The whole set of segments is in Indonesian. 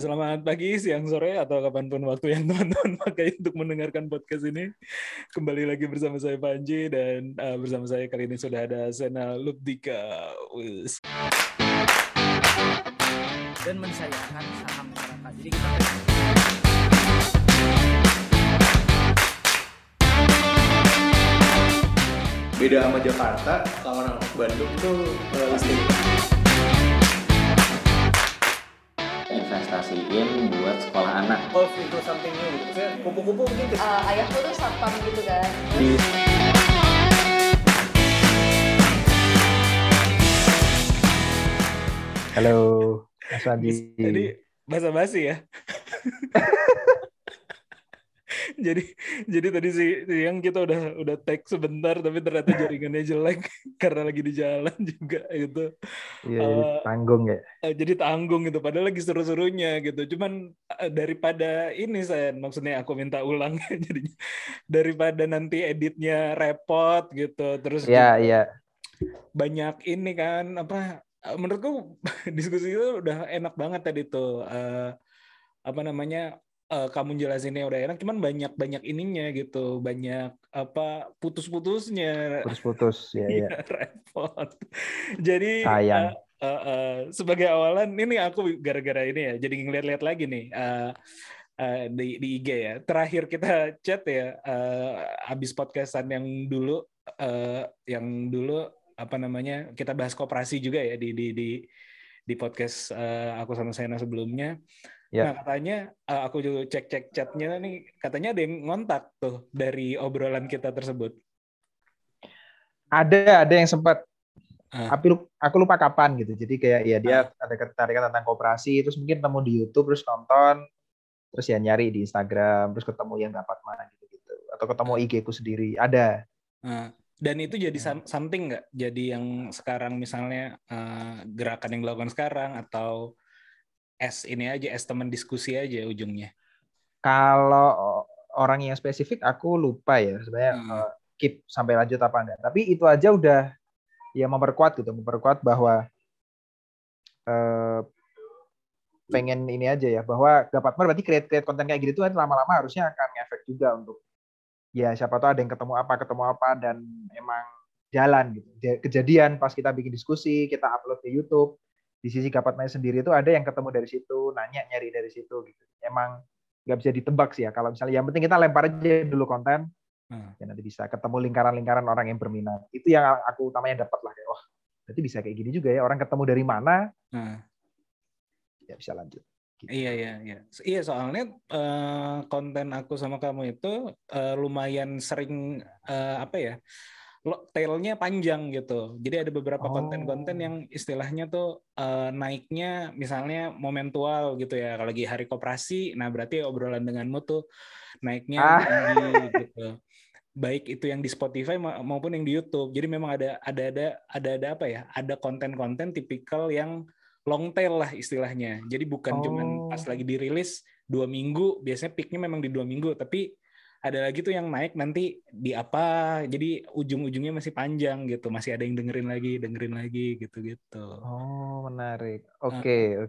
Selamat pagi, siang, sore, atau kapanpun waktu yang teman-teman pakai untuk mendengarkan podcast ini. Kembali lagi bersama saya Panji, dan bersama saya kali ini sudah ada Sena Lubdika. Dan mensayangkan saham masyarakat. Jadi kita... Beda sama Jakarta, kalau orang Bandung tuh pasti. Investasiin buat sekolah anak. Golf itu something new. Kupu-kupu mungkin. Ayahku tuh satpam gitu kan. Halo, Mas Andi. Jadi basa-basi ya. Jadi tadi siang kita udah tag sebentar, tapi ternyata jaringannya jelek karena lagi di jalan juga gitu. Iya, tanggung ya. Jadi tanggung gitu, padahal lagi seru-serunya gitu. Cuman daripada ini saya, maksudnya aku minta ulang jadinya. Daripada nanti editnya repot gitu, terus Iya. Banyak ini kan apa, menurutku diskusi itu udah enak banget tadi tuh. Kamu jelasinnya udah enak, cuman banyak ininya gitu, banyak apa putus-putusnya. Putus-putus, ya. Repot. Jadi sebagai awalan, ini aku gara-gara ini ya, jadi ngeliat-liat lagi nih di IG ya. Terakhir kita chat ya, abis podcastan yang dulu kita bahas kooperasi juga ya di podcast aku sama Sena sebelumnya. Ya. Nah katanya, aku juga cek chatnya nih, katanya ada yang ngontak tuh dari obrolan kita tersebut. Ada yang sempat, tapi aku lupa kapan gitu. Jadi kayak ya dia ada ketertarikan tentang kooperasi, terus mungkin ketemu di YouTube, terus nonton, terus ya nyari di Instagram, terus ketemu yang Gapatma gitu, atau ketemu IG-ku sendiri, ada. Dan itu jadi something nggak? Jadi yang sekarang misalnya gerakan yang dilakukan sekarang, atau teman diskusi aja ujungnya. Kalau orang yang spesifik aku lupa ya sebenarnya, keep sampai lanjut apa enggak. Tapi itu aja udah ya memperkuat bahwa pengen ini aja ya, bahwa Gapatma berarti create konten kayak gitu kan lama-lama harusnya akan ngefek juga untuk ya siapa tahu ada yang ketemu apa dan emang jalan gitu. Kejadian pas kita bikin diskusi, kita upload ke YouTube. Di sisi Gapatma sendiri itu ada yang ketemu dari situ, nyari dari situ gitu. Emang nggak bisa ditebak sih ya, kalau misalnya yang penting kita lempar aja dulu konten, ya nanti bisa ketemu lingkaran-lingkaran orang yang berminat. Itu yang aku utamanya dapat lah, kayak wah berarti bisa kayak gini juga ya, orang ketemu dari mana, ya bisa lanjut. Gitu. Iya soalnya konten aku sama kamu itu lumayan sering tail-nya panjang gitu. Jadi ada beberapa konten-konten yang istilahnya tuh naiknya misalnya momentual gitu ya. Kalau lagi hari koperasi, nah berarti obrolan denganmu tuh naiknya tinggi gitu. Baik itu yang di Spotify maupun yang di YouTube. Jadi memang ada konten-konten tipikal yang long tail lah istilahnya. Jadi bukan cuman pas lagi dirilis 2 minggu, biasanya peaknya memang di 2 minggu, tapi ada lagi tuh yang naik nanti di apa, jadi ujung-ujungnya masih panjang gitu, masih ada yang dengerin lagi gitu-gitu. Menarik. Oke.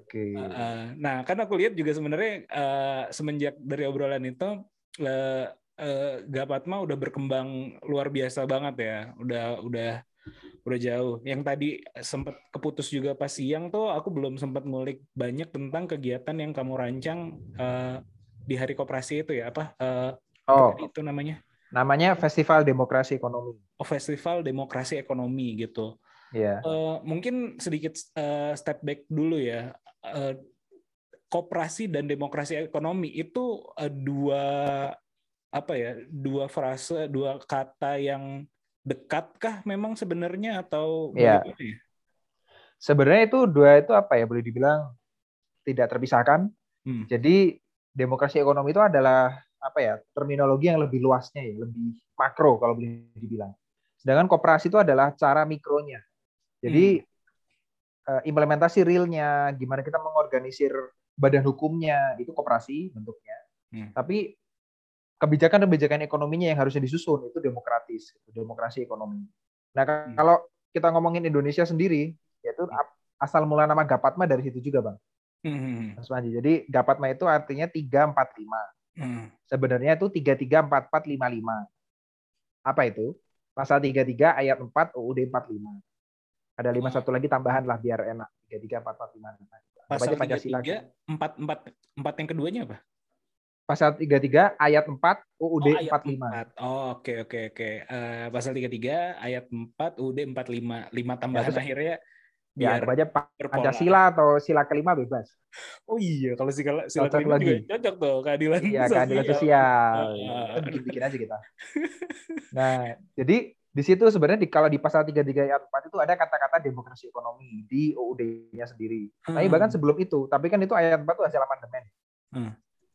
Nah kan aku lihat juga sebenarnya semenjak dari obrolan itu Gapatma udah berkembang luar biasa banget ya, udah jauh. Yang tadi sempat keputus juga pas siang tuh aku belum sempat ngulik banyak tentang kegiatan yang kamu rancang di hari koperasi itu ya apa? Itu namanya Festival Demokrasi Ekonomi. Festival Demokrasi Ekonomi gitu. Iya. Mungkin sedikit step back dulu ya. Kooperasi dan demokrasi ekonomi itu dua frase, dua kata yang dekatkah memang sebenarnya atau bagaimana? Ya. Sebenarnya itu dua itu boleh dibilang tidak terpisahkan. Jadi demokrasi ekonomi itu adalah terminologi yang lebih luasnya ya, lebih makro kalau boleh dibilang. Sedangkan kooperasi itu adalah cara mikronya. Jadi implementasi realnya, gimana kita mengorganisir badan hukumnya, itu kooperasi bentuknya. Tapi kebijakan-kebijakan ekonominya yang harusnya disusun itu demokratis, demokrasi ekonomi. Nah, kalau kita ngomongin Indonesia sendiri, yaitu asal mula nama Gapatma dari situ juga, Bang. Mas Panji. Jadi Gapatma itu artinya 345. Sebenarnya itu 334455. Apa itu? Pasal 33 ayat 4 UUD 45. Ada 51 lagi tambahan lah biar enak. 334455. Pasal 33 44 yang keduanya apa? Pasal 33 ayat 4 UUD 45. Oh, oke. Pasal 33 ayat 4 UUD 45. 5 tambahan ya, akhirnya. Ya, baca Pancasila atau sila kelima bebas. Oh iya, kalau sila kelima juga cocok tuh, keadilan. Iya, keadilan sosial. Bikin aja kita. Nah, jadi di situ sebenarnya kalau di pasal 33 ayat 4 itu ada kata-kata demokrasi ekonomi di OUD-nya sendiri. Tapi bahkan sebelum itu, tapi kan itu ayat 4 itu hasil amandemen.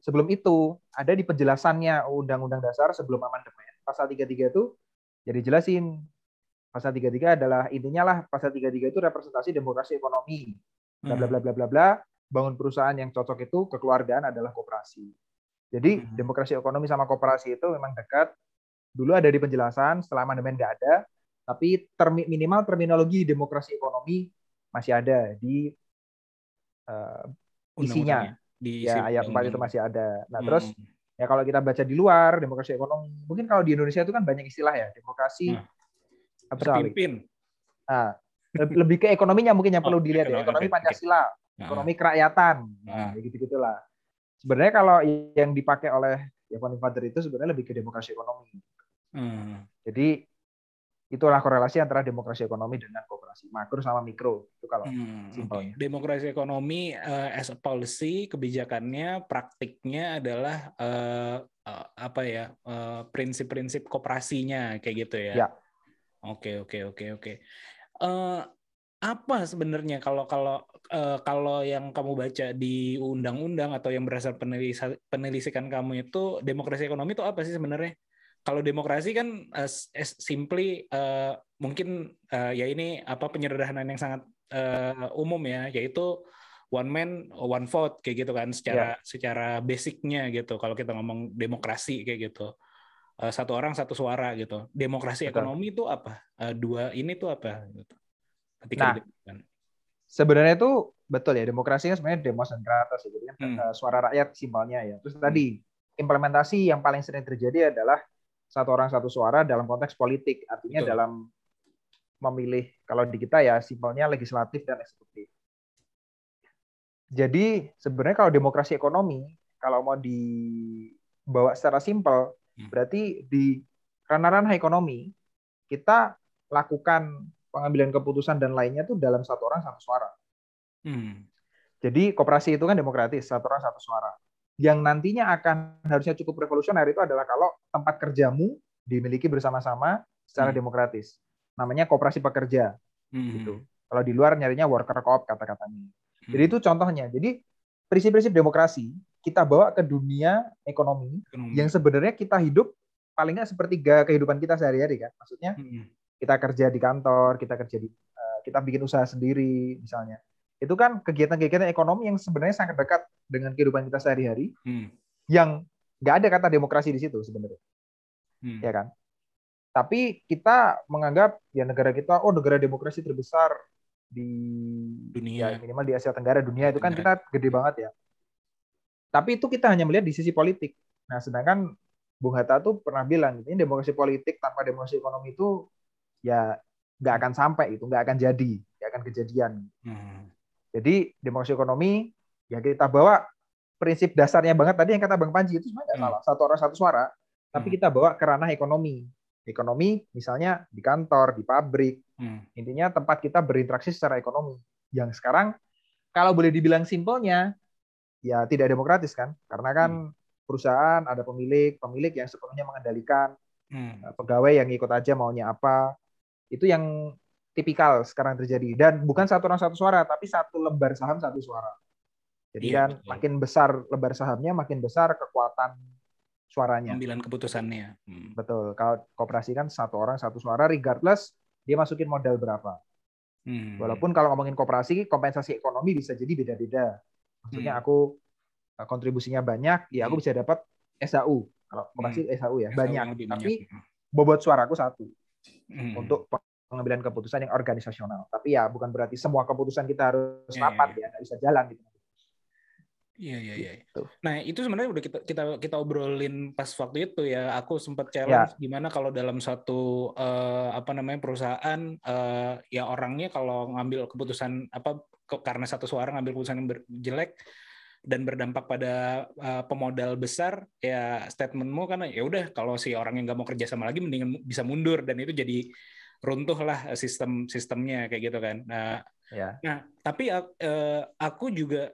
Sebelum itu, ada di penjelasannya Undang-Undang Dasar sebelum amandemen. Pasal 33 itu jadi jelasin. Pasal 33 adalah intinya lah pasal 33 itu representasi demokrasi ekonomi. Bla bla bla bla bla. Bangun perusahaan yang cocok itu kekeluargaan adalah koperasi. Jadi demokrasi ekonomi sama koperasi itu memang dekat. Dulu ada di penjelasan, setelah amandemen nggak ada. Tapi minimal terminologi demokrasi ekonomi masih ada di isinya. Di ya ayat 4 itu masih ada. Nah terus ya kalau kita baca di luar demokrasi ekonomi, mungkin kalau di Indonesia itu kan banyak istilah ya demokrasi. Terpimpin. Nah, lebih ke ekonominya mungkin yang perlu dilihat ya. Ekonomi Pancasila, ekonomi kerakyatan, gitu-gitulah. Sebenarnya kalau yang dipakai oleh Founding Father itu sebenarnya lebih ke demokrasi ekonomi. Jadi itulah korelasi antara demokrasi ekonomi dengan kooperasi makro sama mikro itu kalau simpelnya. Demokrasi ekonomi as a policy, kebijakannya, praktiknya adalah apa ya prinsip-prinsip kooperasinya kayak gitu ya. Oke. Apa sebenarnya kalau yang kamu baca di undang-undang atau yang berdasar penelitian kamu itu demokrasi ekonomi itu apa sih sebenarnya? Kalau demokrasi kan simply mungkin ya ini apa penyederhanaan yang sangat umum ya, yaitu one man one vote kayak gitu kan secara basicnya gitu. Kalau kita ngomong demokrasi kayak gitu. Satu orang satu suara gitu. Demokrasi ekonomi itu apa? Dua ini itu apa? Ketika nah, sebenarnya itu betul ya demokrasinya sebenarnya demos dan gratis. Jadi kan suara rakyat simpelnya ya. Terus tadi implementasi yang paling sering terjadi adalah satu orang satu suara dalam konteks politik. Artinya dalam memilih kalau di kita ya simpelnya legislatif dan eksekutif. Jadi sebenarnya kalau demokrasi ekonomi kalau mau dibawa secara simpel berarti di ranah-ranah ekonomi kita lakukan pengambilan keputusan dan lainnya tuh dalam satu orang satu suara. Jadi koperasi itu kan demokratis satu orang satu suara. Yang nantinya akan harusnya cukup revolusioner itu adalah kalau tempat kerjamu dimiliki bersama-sama secara demokratis. Namanya koperasi pekerja. Gitu. Kalau di luar nyarinya worker co-op kata-katanya. Jadi itu contohnya. Jadi prinsip-prinsip demokrasi kita bawa ke dunia ekonomi yang sebenarnya kita hidup paling nggak sepertiga kehidupan kita sehari-hari kan, maksudnya kita kerja di kantor, kita bikin usaha sendiri misalnya, itu kan kegiatan-kegiatan ekonomi yang sebenarnya sangat dekat dengan kehidupan kita sehari-hari, yang nggak ada kata demokrasi di situ sebenarnya, ya kan? Tapi kita menganggap ya negara kita, oh negara demokrasi terbesar di dunia, ya, minimal di Asia Tenggara dunia itu kan kita gede banget ya. Tapi itu kita hanya melihat di sisi politik. Nah, sedangkan Bung Hatta tuh pernah bilang, ini demokrasi politik tanpa demokrasi ekonomi itu ya nggak akan sampai itu, nggak akan jadi, nggak akan kejadian. Jadi demokrasi ekonomi ya kita bawa prinsip dasarnya banget tadi yang kata Bang Panji itu sebenarnya nggak salah, satu orang satu suara. Tapi kita bawa ke ranah ekonomi. Ekonomi misalnya di kantor, di pabrik, intinya tempat kita berinteraksi secara ekonomi. Yang sekarang kalau boleh dibilang simpelnya ya tidak demokratis kan, karena kan perusahaan ada pemilik yang sepenuhnya mengendalikan pegawai yang ikut aja maunya apa, itu yang tipikal sekarang terjadi dan bukan satu orang satu suara tapi satu lembar saham satu suara. Jadi kan makin besar lembar sahamnya makin besar kekuatan suaranya. Pengambilan keputusannya. Betul. Kalau koperasi kan satu orang satu suara regardless dia masukin modal berapa. Walaupun kalau ngomongin koperasi kompensasi ekonomi bisa jadi beda-beda. Maksudnya aku kontribusinya banyak, ya aku bisa dapat SHU. Kalau koperasi SHU ya, SHU banyak. Tapi bobot suaraku satu. Untuk pengambilan keputusan yang organisasional. Tapi ya bukan berarti semua keputusan kita harus rapat ya, nggak bisa jalan gitu. Iya. Gitu. Nah, itu sebenarnya udah kita obrolin pas waktu itu ya. Aku sempat challenge gimana kalau dalam satu perusahaan ya orangnya kalau ngambil keputusan karena satu suara ngambil keputusan yang jelek dan berdampak pada pemodal besar, ya statementmu kan ya udah kalau si orang yang nggak mau kerja sama lagi mendingan bisa mundur, dan itu jadi runtuhlah sistemnya kayak gitu kan. Nah, tapi aku juga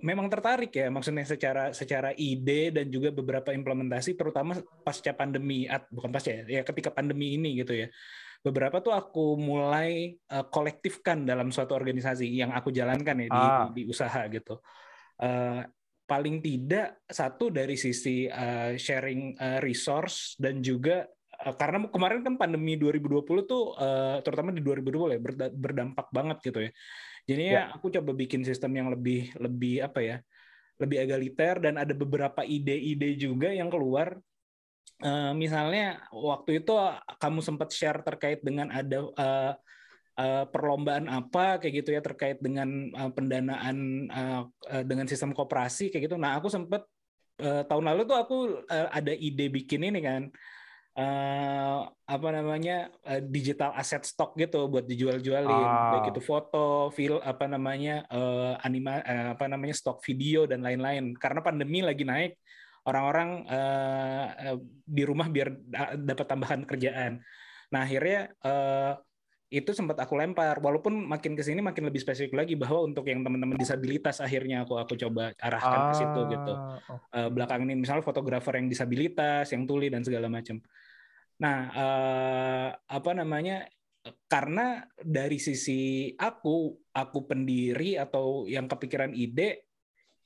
memang tertarik ya, maksudnya secara ide dan juga beberapa implementasi, terutama pasca pandemi, ketika pandemi ini gitu ya. Beberapa tuh aku mulai kolektifkan dalam suatu organisasi yang aku jalankan ya di usaha gitu. Paling tidak satu dari sisi sharing resource dan juga karena kemarin kan pandemi 2020 tuh terutama di 2020 ya berdampak banget gitu ya. Jadi aku coba bikin sistem yang lebih egaliter, dan ada beberapa ide-ide juga yang keluar. Misalnya waktu itu kamu sempat share terkait dengan ada perlombaan apa kayak gitu ya terkait dengan pendanaan dengan sistem kooperasi kayak gitu. Nah, aku sempat tahun lalu tuh aku ada ide bikin ini kan. Digital asset stock gitu buat dijual-jualin, kayak gitu foto, film, anime, stok video dan lain-lain. Karena pandemi lagi naik, orang-orang di rumah biar dapat tambahan kerjaan. Nah, akhirnya itu sempat aku lempar. Walaupun makin kesini makin lebih spesifik lagi bahwa untuk yang teman-teman disabilitas akhirnya aku coba arahkan ke situ gitu. Belakangan ini misalnya fotografer yang disabilitas, yang tuli dan segala macam. Nah, karena dari sisi aku pendiri atau yang kepikiran ide,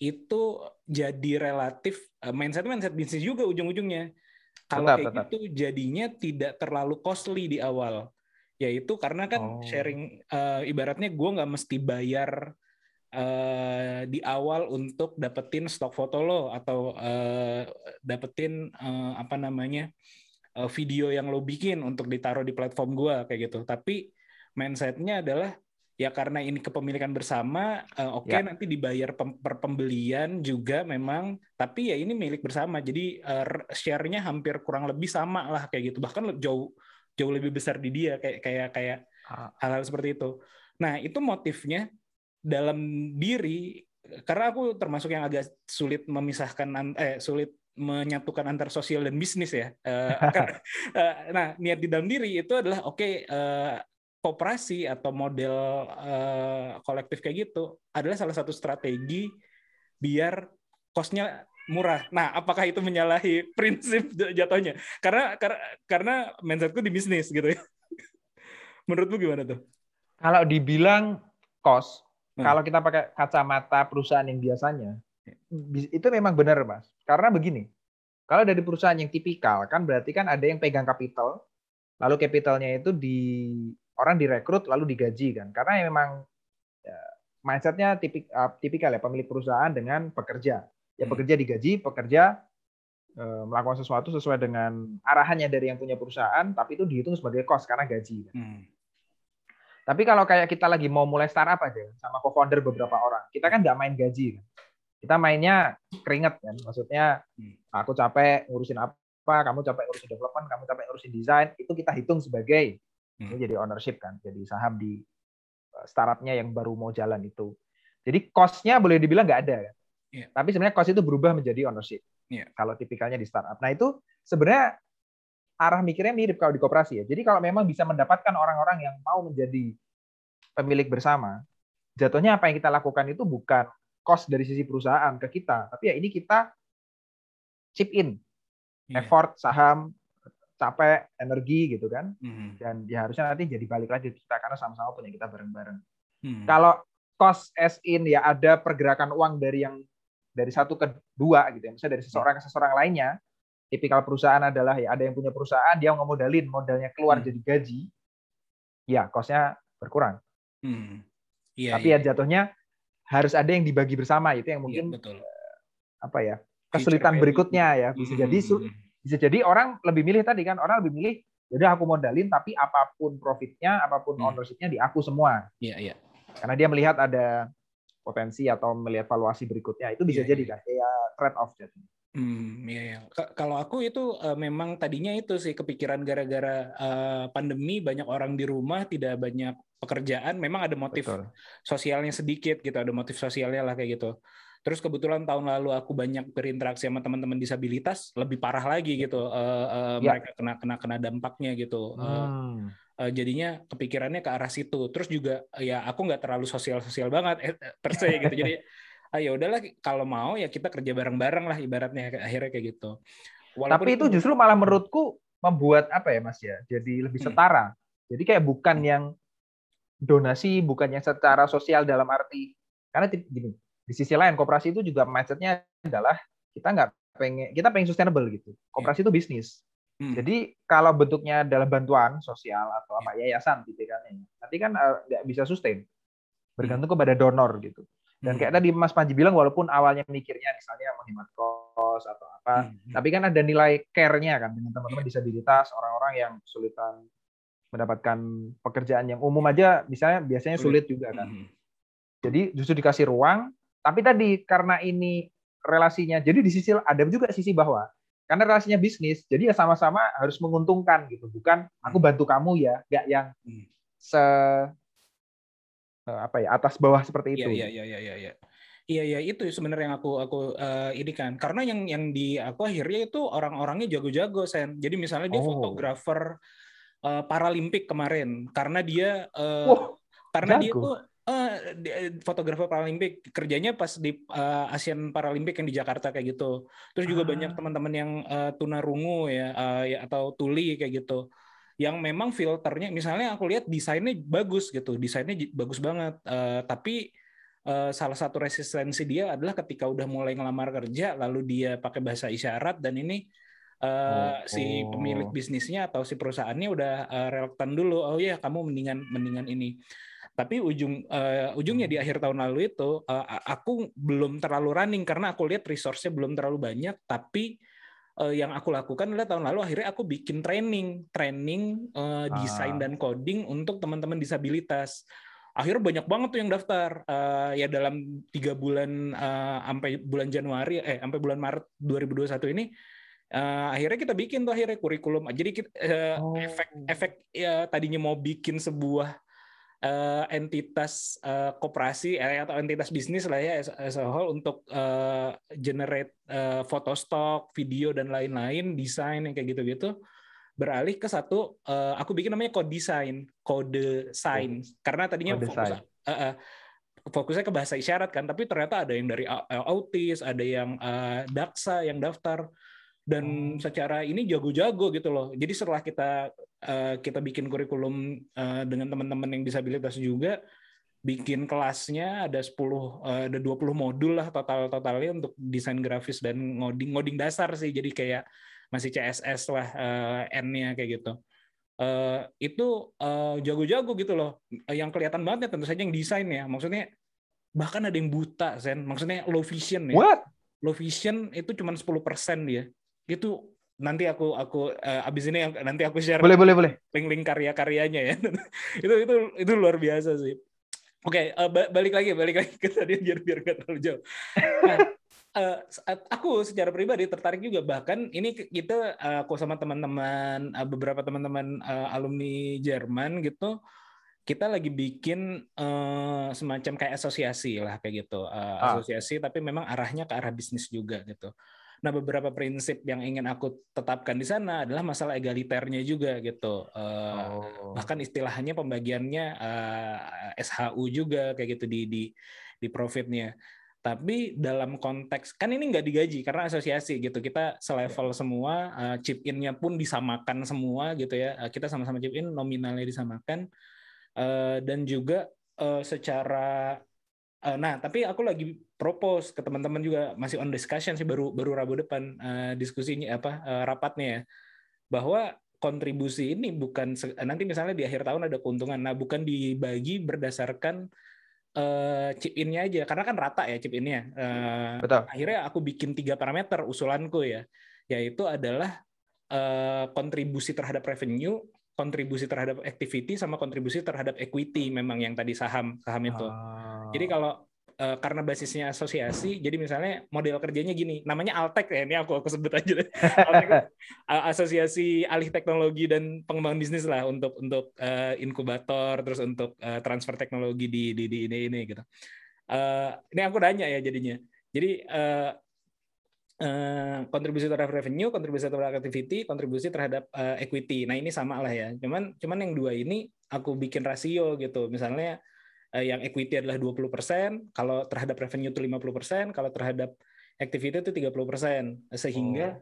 itu jadi relatif mindset bisnis juga ujung-ujungnya. Kalau kayak gitu jadinya tidak terlalu costly di awal. Yaitu karena kan sharing, ibaratnya gue nggak mesti bayar di awal untuk dapetin stok foto lo atau dapetin video yang lo bikin untuk ditaruh di platform gue kayak gitu. Tapi mindsetnya adalah ya karena ini kepemilikan bersama, nanti dibayar per pembelian juga memang, tapi ya ini milik bersama. Jadi share-nya hampir kurang lebih sama lah kayak gitu. Bahkan jauh lebih besar di dia kayak hal-hal seperti itu. Nah, itu motifnya dalam diri, karena aku termasuk yang agak sulit sulit menyatukan antar sosial dan bisnis ya. Niat di dalam diri itu adalah kooperasi atau model kolektif kayak gitu adalah salah satu strategi biar cost-nya murah. Nah, apakah itu menyalahi prinsip jatuhnya? Karena mindsetku di bisnis gitu ya. Menurutmu gimana tuh? Kalau dibilang cost, kalau kita pakai kacamata perusahaan yang biasanya, itu memang benar, Mas. Karena begini, kalau dari perusahaan yang tipikal, kan berarti kan ada yang pegang kapital, lalu kapitalnya itu orang direkrut, lalu digaji kan. Karena memang mindsetnya tipikal ya, pemilik perusahaan dengan pekerja. Ya, pekerja digaji, pekerja melakukan sesuatu sesuai dengan arahannya dari yang punya perusahaan, tapi itu dihitung sebagai cost karena gaji. Tapi kalau kayak kita lagi mau mulai startup aja sama co-founder beberapa orang, kita kan nggak main gaji, kan? Kita mainnya keringet kan, maksudnya aku capek ngurusin apa, kamu capek ngurusin development, kamu capek ngurusin desain, itu kita hitung sebagai ini jadi ownership kan, jadi saham di startupnya yang baru mau jalan itu. Jadi cost-nya boleh dibilang nggak ada. Kan? Yeah. Tapi sebenarnya cost itu berubah menjadi ownership. Yeah. Kalau tipikalnya di startup. Nah, itu sebenarnya arah mikirnya mirip kalau di koperasi ya. Jadi kalau memang bisa mendapatkan orang-orang yang mau menjadi pemilik bersama, jatuhnya apa yang kita lakukan itu bukan cost dari sisi perusahaan ke kita, tapi ya ini kita chip in. Yeah. Effort, saham, capek, energi gitu kan. Dan ya harusnya nanti jadi balik lagi kita karena sama-sama punya kita bareng-bareng. Kalau cost as in ya ada pergerakan uang dari satu ke dua gitu ya, misalnya dari seseorang ke seseorang lainnya, tipikal perusahaan adalah ya ada yang punya perusahaan, dia ngemodalin, modalnya keluar jadi gaji, ya cost-nya berkurang. Tapi ya jatuhnya harus ada yang dibagi bersama, itu yang mungkin kesulitan berikutnya ya, bisa jadi orang lebih milih tadi kan, orang lebih milih, yaudah aku modalin tapi apapun profitnya, apapun ownership-nya di aku semua. Karena dia melihat ada potensi atau melihat valuasi berikutnya, itu bisa jadi kan ya trade-off jadinya. Kalau aku itu memang tadinya itu sih kepikiran gara-gara pandemi banyak orang di rumah, tidak banyak pekerjaan, memang ada motif sosialnya sedikit gitu, ada motif sosialnya lah kayak gitu. Terus kebetulan tahun lalu aku banyak berinteraksi sama teman-teman disabilitas, lebih parah lagi gitu, mereka kena dampaknya gitu. Jadinya kepikirannya ke arah situ. Terus juga ya aku nggak terlalu sosial banget percaya gitu. Jadi ya udahlah kalau mau ya kita kerja bareng-bareng lah ibaratnya, akhirnya kayak gitu. Walaupun tapi itu justru malah menurutku membuat apa ya Mas ya, jadi lebih setara. Jadi kayak bukan yang donasi, bukannya secara sosial dalam arti karena gini. Di sisi lain, koperasi itu juga mindset-nya adalah kita pengen sustainable gitu. Koperasi itu bisnis. Jadi kalau bentuknya adalah bantuan sosial atau apa yayasan gitu kan, nanti kan nggak bisa sustain. Bergantung kepada donor gitu. Dan kayak tadi Mas Panji bilang, walaupun awalnya mikirnya misalnya menghemat kos atau apa, tapi kan ada nilai care-nya kan dengan teman-teman disabilitas, orang-orang yang kesulitan mendapatkan pekerjaan yang umum aja, misalnya biasanya sulit juga kan. Jadi justru dikasih ruang. Tapi tadi karena ini relasinya, jadi di sisi ada juga sisi bahwa karena relasinya bisnis, jadi ya sama-sama harus menguntungkan gitu, bukan aku bantu kamu ya, nggak yang atas bawah seperti itu. Iya, itu sebenarnya yang aku ini kan, karena yang di aku akhirnya itu orang-orangnya jago-jago Sen. Jadi misalnya dia fotografer Paralimpik kemarin, karena dia karena jago. Dia tuh fotografer Paralimpik, kerjanya pas di Asian Paralimpik yang di Jakarta kayak gitu. Terus juga banyak teman-teman yang tunarungu ya atau tuli kayak gitu, yang memang filternya misalnya aku lihat desainnya bagus gitu, desainnya bagus banget, tapi salah satu resistensi dia adalah ketika udah mulai ngelamar kerja lalu dia pakai bahasa isyarat, dan ini si pemilik bisnisnya atau si perusahaannya udah reluctant dulu, kamu mendingan ini. Tapi ujungnya di akhir tahun lalu itu aku belum terlalu running karena aku lihat resource-nya belum terlalu banyak. Tapi yang aku lakukan adalah tahun lalu akhirnya aku bikin training desain dan coding untuk teman-teman disabilitas. Akhirnya banyak banget tuh yang daftar ya dalam 3 bulan sampai bulan Januari sampai bulan Maret 2021 ini. Akhirnya kita bikin tuh kurikulum. Jadi kita, efek ya, tadinya mau bikin sebuah entitas koperasi atau entitas bisnis lah ya as a whole untuk generate foto stock, video dan lain-lain, desain yang kayak gitu-gitu, beralih ke satu aku bikin namanya Code Design. Karena tadinya fokusnya ke bahasa isyarat kan, tapi ternyata ada yang dari autis, ada yang daksa yang daftar, dan secara ini jago-jago gitu loh. Jadi setelah kita bikin kurikulum dengan teman-teman yang disabilitas juga, bikin kelasnya ada 20 modul lah totalnya untuk desain grafis dan ngoding dasar sih, jadi kayak masih CSS lah N-nya kayak gitu. Itu jago-jago gitu loh. Yang kelihatan banget ya tentu saja yang desain ya, maksudnya bahkan ada yang buta Sen, maksudnya low vision ya. What? Low vision itu cuma 10% dia. Itu nanti aku abis ini nanti aku share. Boleh. Link karya-karyanya ya. itu luar biasa sih. Oke, balik lagi ke tadi biar nggak terlalu jauh. Nah, aku secara pribadi tertarik juga, bahkan ini kita aku sama teman-teman beberapa teman-teman alumni Jerman gitu. Kita lagi bikin semacam kayak asosiasi lah kayak gitu, asosiasi tapi memang arahnya ke arah bisnis juga gitu. Nah, beberapa prinsip yang ingin aku tetapkan di sana adalah masalah egaliternya juga gitu, bahkan istilahnya pembagiannya SHU juga kayak gitu di profitnya. Tapi dalam konteks kan ini nggak digaji karena asosiasi gitu, kita selevel semua, chip in-nya pun disamakan semua gitu ya, kita sama-sama chip in, nominalnya disamakan. Dan juga secara nah tapi aku lagi propose ke teman-teman juga, masih on discussion sih, baru Rabu depan diskusinya rapatnya ya, bahwa kontribusi ini bukan nanti misalnya di akhir tahun ada keuntungan, nah bukan dibagi berdasarkan chip in-nya aja karena kan rata ya chip in-nya. Akhirnya aku bikin 3 parameter usulanku ya, yaitu adalah kontribusi terhadap revenue, kontribusi terhadap activity, sama kontribusi terhadap equity, memang yang tadi saham itu. Jadi kalau karena basisnya asosiasi, jadi misalnya model kerjanya gini, namanya Altec ya, ini aku sebut aja deh. Altec, asosiasi alih teknologi dan pengembangan bisnis lah, untuk inkubator, terus untuk transfer teknologi di ini gitu. Ini aku nanya ya jadinya. Jadi kontribusi terhadap revenue, kontribusi terhadap activity, kontribusi terhadap equity. Nah ini sama lah ya. Cuman yang dua ini aku bikin rasio gitu. Misalnya yang equity adalah 20%, kalau terhadap revenue itu 50%, kalau terhadap activity itu 30%. Sehingga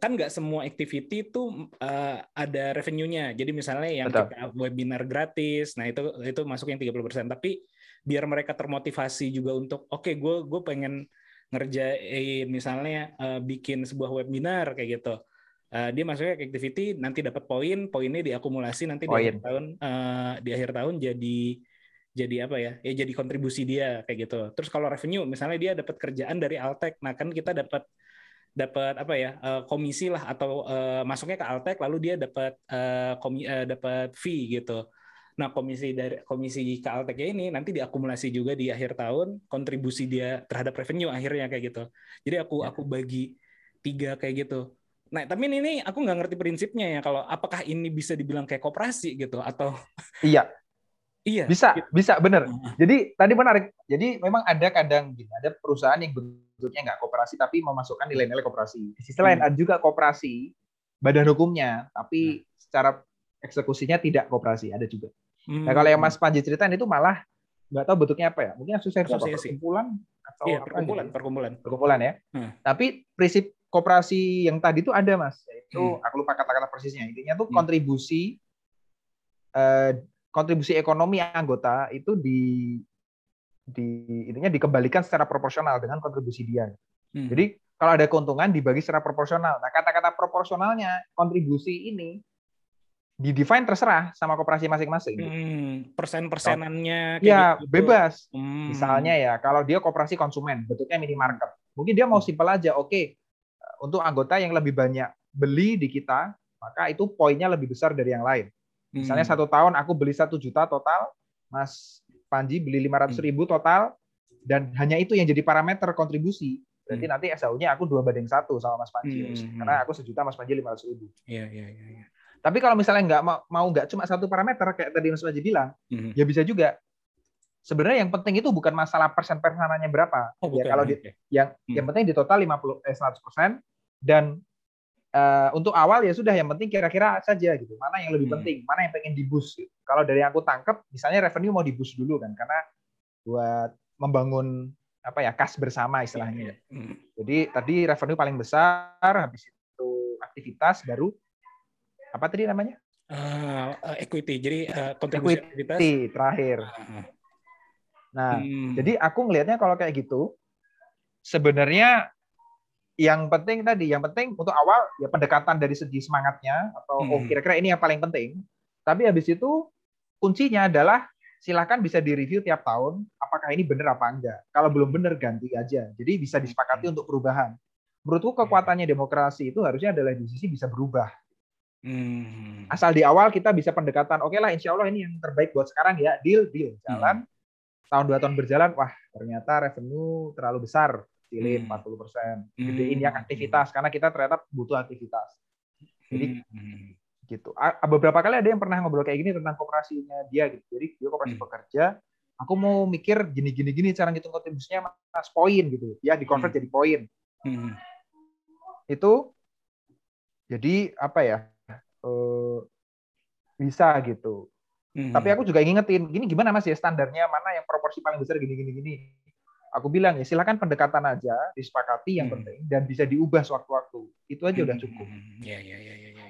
kan nggak semua activity itu ada revenue-nya. Jadi misalnya yang Betul. Kita webinar gratis, nah itu masuk yang 30%. Tapi biar mereka termotivasi juga untuk, oke, gue pengen ngerjain misalnya bikin sebuah webinar kayak gitu. Dia masuknya ke activity, nanti dapat poinnya diakumulasi nanti di akhir tahun jadi apa ya? Ya jadi kontribusi dia kayak gitu. Terus kalau revenue misalnya dia dapat kerjaan dari Altec, nah kan kita dapat apa ya? Komisi lah atau masuknya ke Altec lalu dia dapat fee gitu. Nah, komisi ke Altec ini nanti diakumulasi juga di akhir tahun kontribusi dia terhadap revenue akhirnya kayak gitu. Jadi aku bagi 3 kayak gitu. Nah, tapi ini aku nggak ngerti prinsipnya ya, kalau apakah ini bisa dibilang kayak koperasi gitu atau Iya. Bisa bener. Jadi tadi menarik. Jadi memang ada kadang gini, ada perusahaan yang bentuknya nggak koperasi tapi memasukkan nilai-nilai koperasi. Di sisi lain ada juga koperasi badan hukumnya tapi secara eksekusinya tidak koperasi, ada juga. Nah kalau yang Mas Panji ceritain itu malah nggak tahu bentuknya apa ya. Mungkin perkumpulan ya. Tapi prinsip koperasi yang tadi itu ada Mas. Itu aku lupa kata-kata persisnya. Intinya tuh kontribusi ekonomi anggota itu intinya dikembalikan secara proporsional dengan kontribusi dia. Jadi kalau ada keuntungan dibagi secara proporsional. Nah, kata-kata proporsionalnya kontribusi ini di-define terserah sama koperasi masing-masing. Persen-persenannya ya gitu. Bebas. Misalnya ya, kalau dia koperasi konsumen, bentuknya minimarket. Mungkin dia mau simpel aja, oke, untuk anggota yang lebih banyak beli di kita, maka itu poinnya lebih besar dari yang lain. Misalnya 1 tahun aku beli 1 juta total, Mas Panji beli 500.000 total, dan hanya itu yang jadi parameter kontribusi. Berarti nanti SHU-nya aku 2/1 sama Mas Panji, karena aku 1 juta, Mas Panji 500.000. Iya. Tapi kalau misalnya nggak cuma satu parameter kayak tadi Mas Panji bilang, ya bisa juga. Sebenarnya yang penting itu bukan masalah persen-persenannya berapa. Yang penting di total 100%, dan untuk awal ya sudah, yang penting kira-kira saja gitu. Mana yang lebih penting, mana yang pengen di-boost gitu. Kalau dari yang aku tangkap, misalnya revenue mau di-boost dulu kan, karena buat membangun kas bersama istilahnya. Jadi tadi revenue paling besar, habis itu aktivitas, baru apa tadi namanya? Equity. Jadi kontribusi aktivitas terakhir. Nah, jadi aku ngelihatnya kalau kayak gitu sebenarnya yang penting untuk awal ya pendekatan dari segi semangatnya atau kira-kira ini yang paling penting. Tapi habis itu kuncinya adalah silakan bisa direview tiap tahun apakah ini benar apa enggak. Kalau belum benar ganti aja. Jadi bisa disepakati untuk perubahan. Menurutku kekuatannya demokrasi itu harusnya adalah di sisi bisa berubah. Asal di awal kita bisa pendekatan, oke lah insya Allah ini yang terbaik buat sekarang ya, deal jalan. Tahun 2 tahun berjalan, wah ternyata revenue terlalu besar. Pilih 40%, gedein yang aktivitas karena kita ternyata butuh aktivitas. Jadi gitu. Beberapa kali ada yang pernah ngobrol kayak gini tentang koperasinya dia gitu. Jadi dia koperasi pekerja. Aku mau mikir gini cara ngitung kontribusinya Mas poin gitu. Ya dikonvert jadi poin. Itu jadi bisa gitu. Tapi aku juga ngingetin gini gimana Mas ya standarnya mana yang proporsi paling besar gini. Aku bilang ya silakan pendekatan aja, disepakati yang penting dan bisa diubah sewaktu-waktu. Itu aja udah cukup. Ya.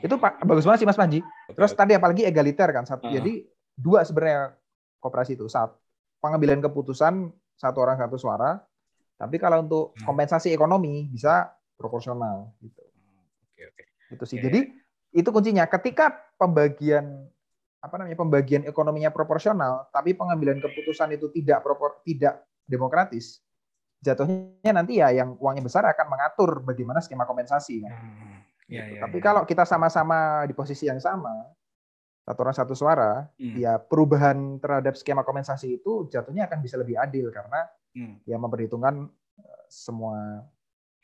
Itu bagus banget sih Mas Panji. Terus tadi apalagi egaliter kan satu. Jadi 2 sebenarnya koperasi itu. Satu, pengambilan keputusan 1 orang 1 suara. Tapi kalau untuk kompensasi ekonomi bisa proporsional gitu. Oke. Gitu sih. Jadi itu kuncinya ketika pembagian pembagian ekonominya proporsional tapi pengambilan keputusan itu tidak demokratis, jatuhnya nanti ya yang uangnya besar akan mengatur bagaimana skema kompensasi. Tapi kalau kita sama-sama di posisi yang sama, satu orang satu suara, ya perubahan terhadap skema kompensasi itu jatuhnya akan bisa lebih adil karena ya memperhitungkan semua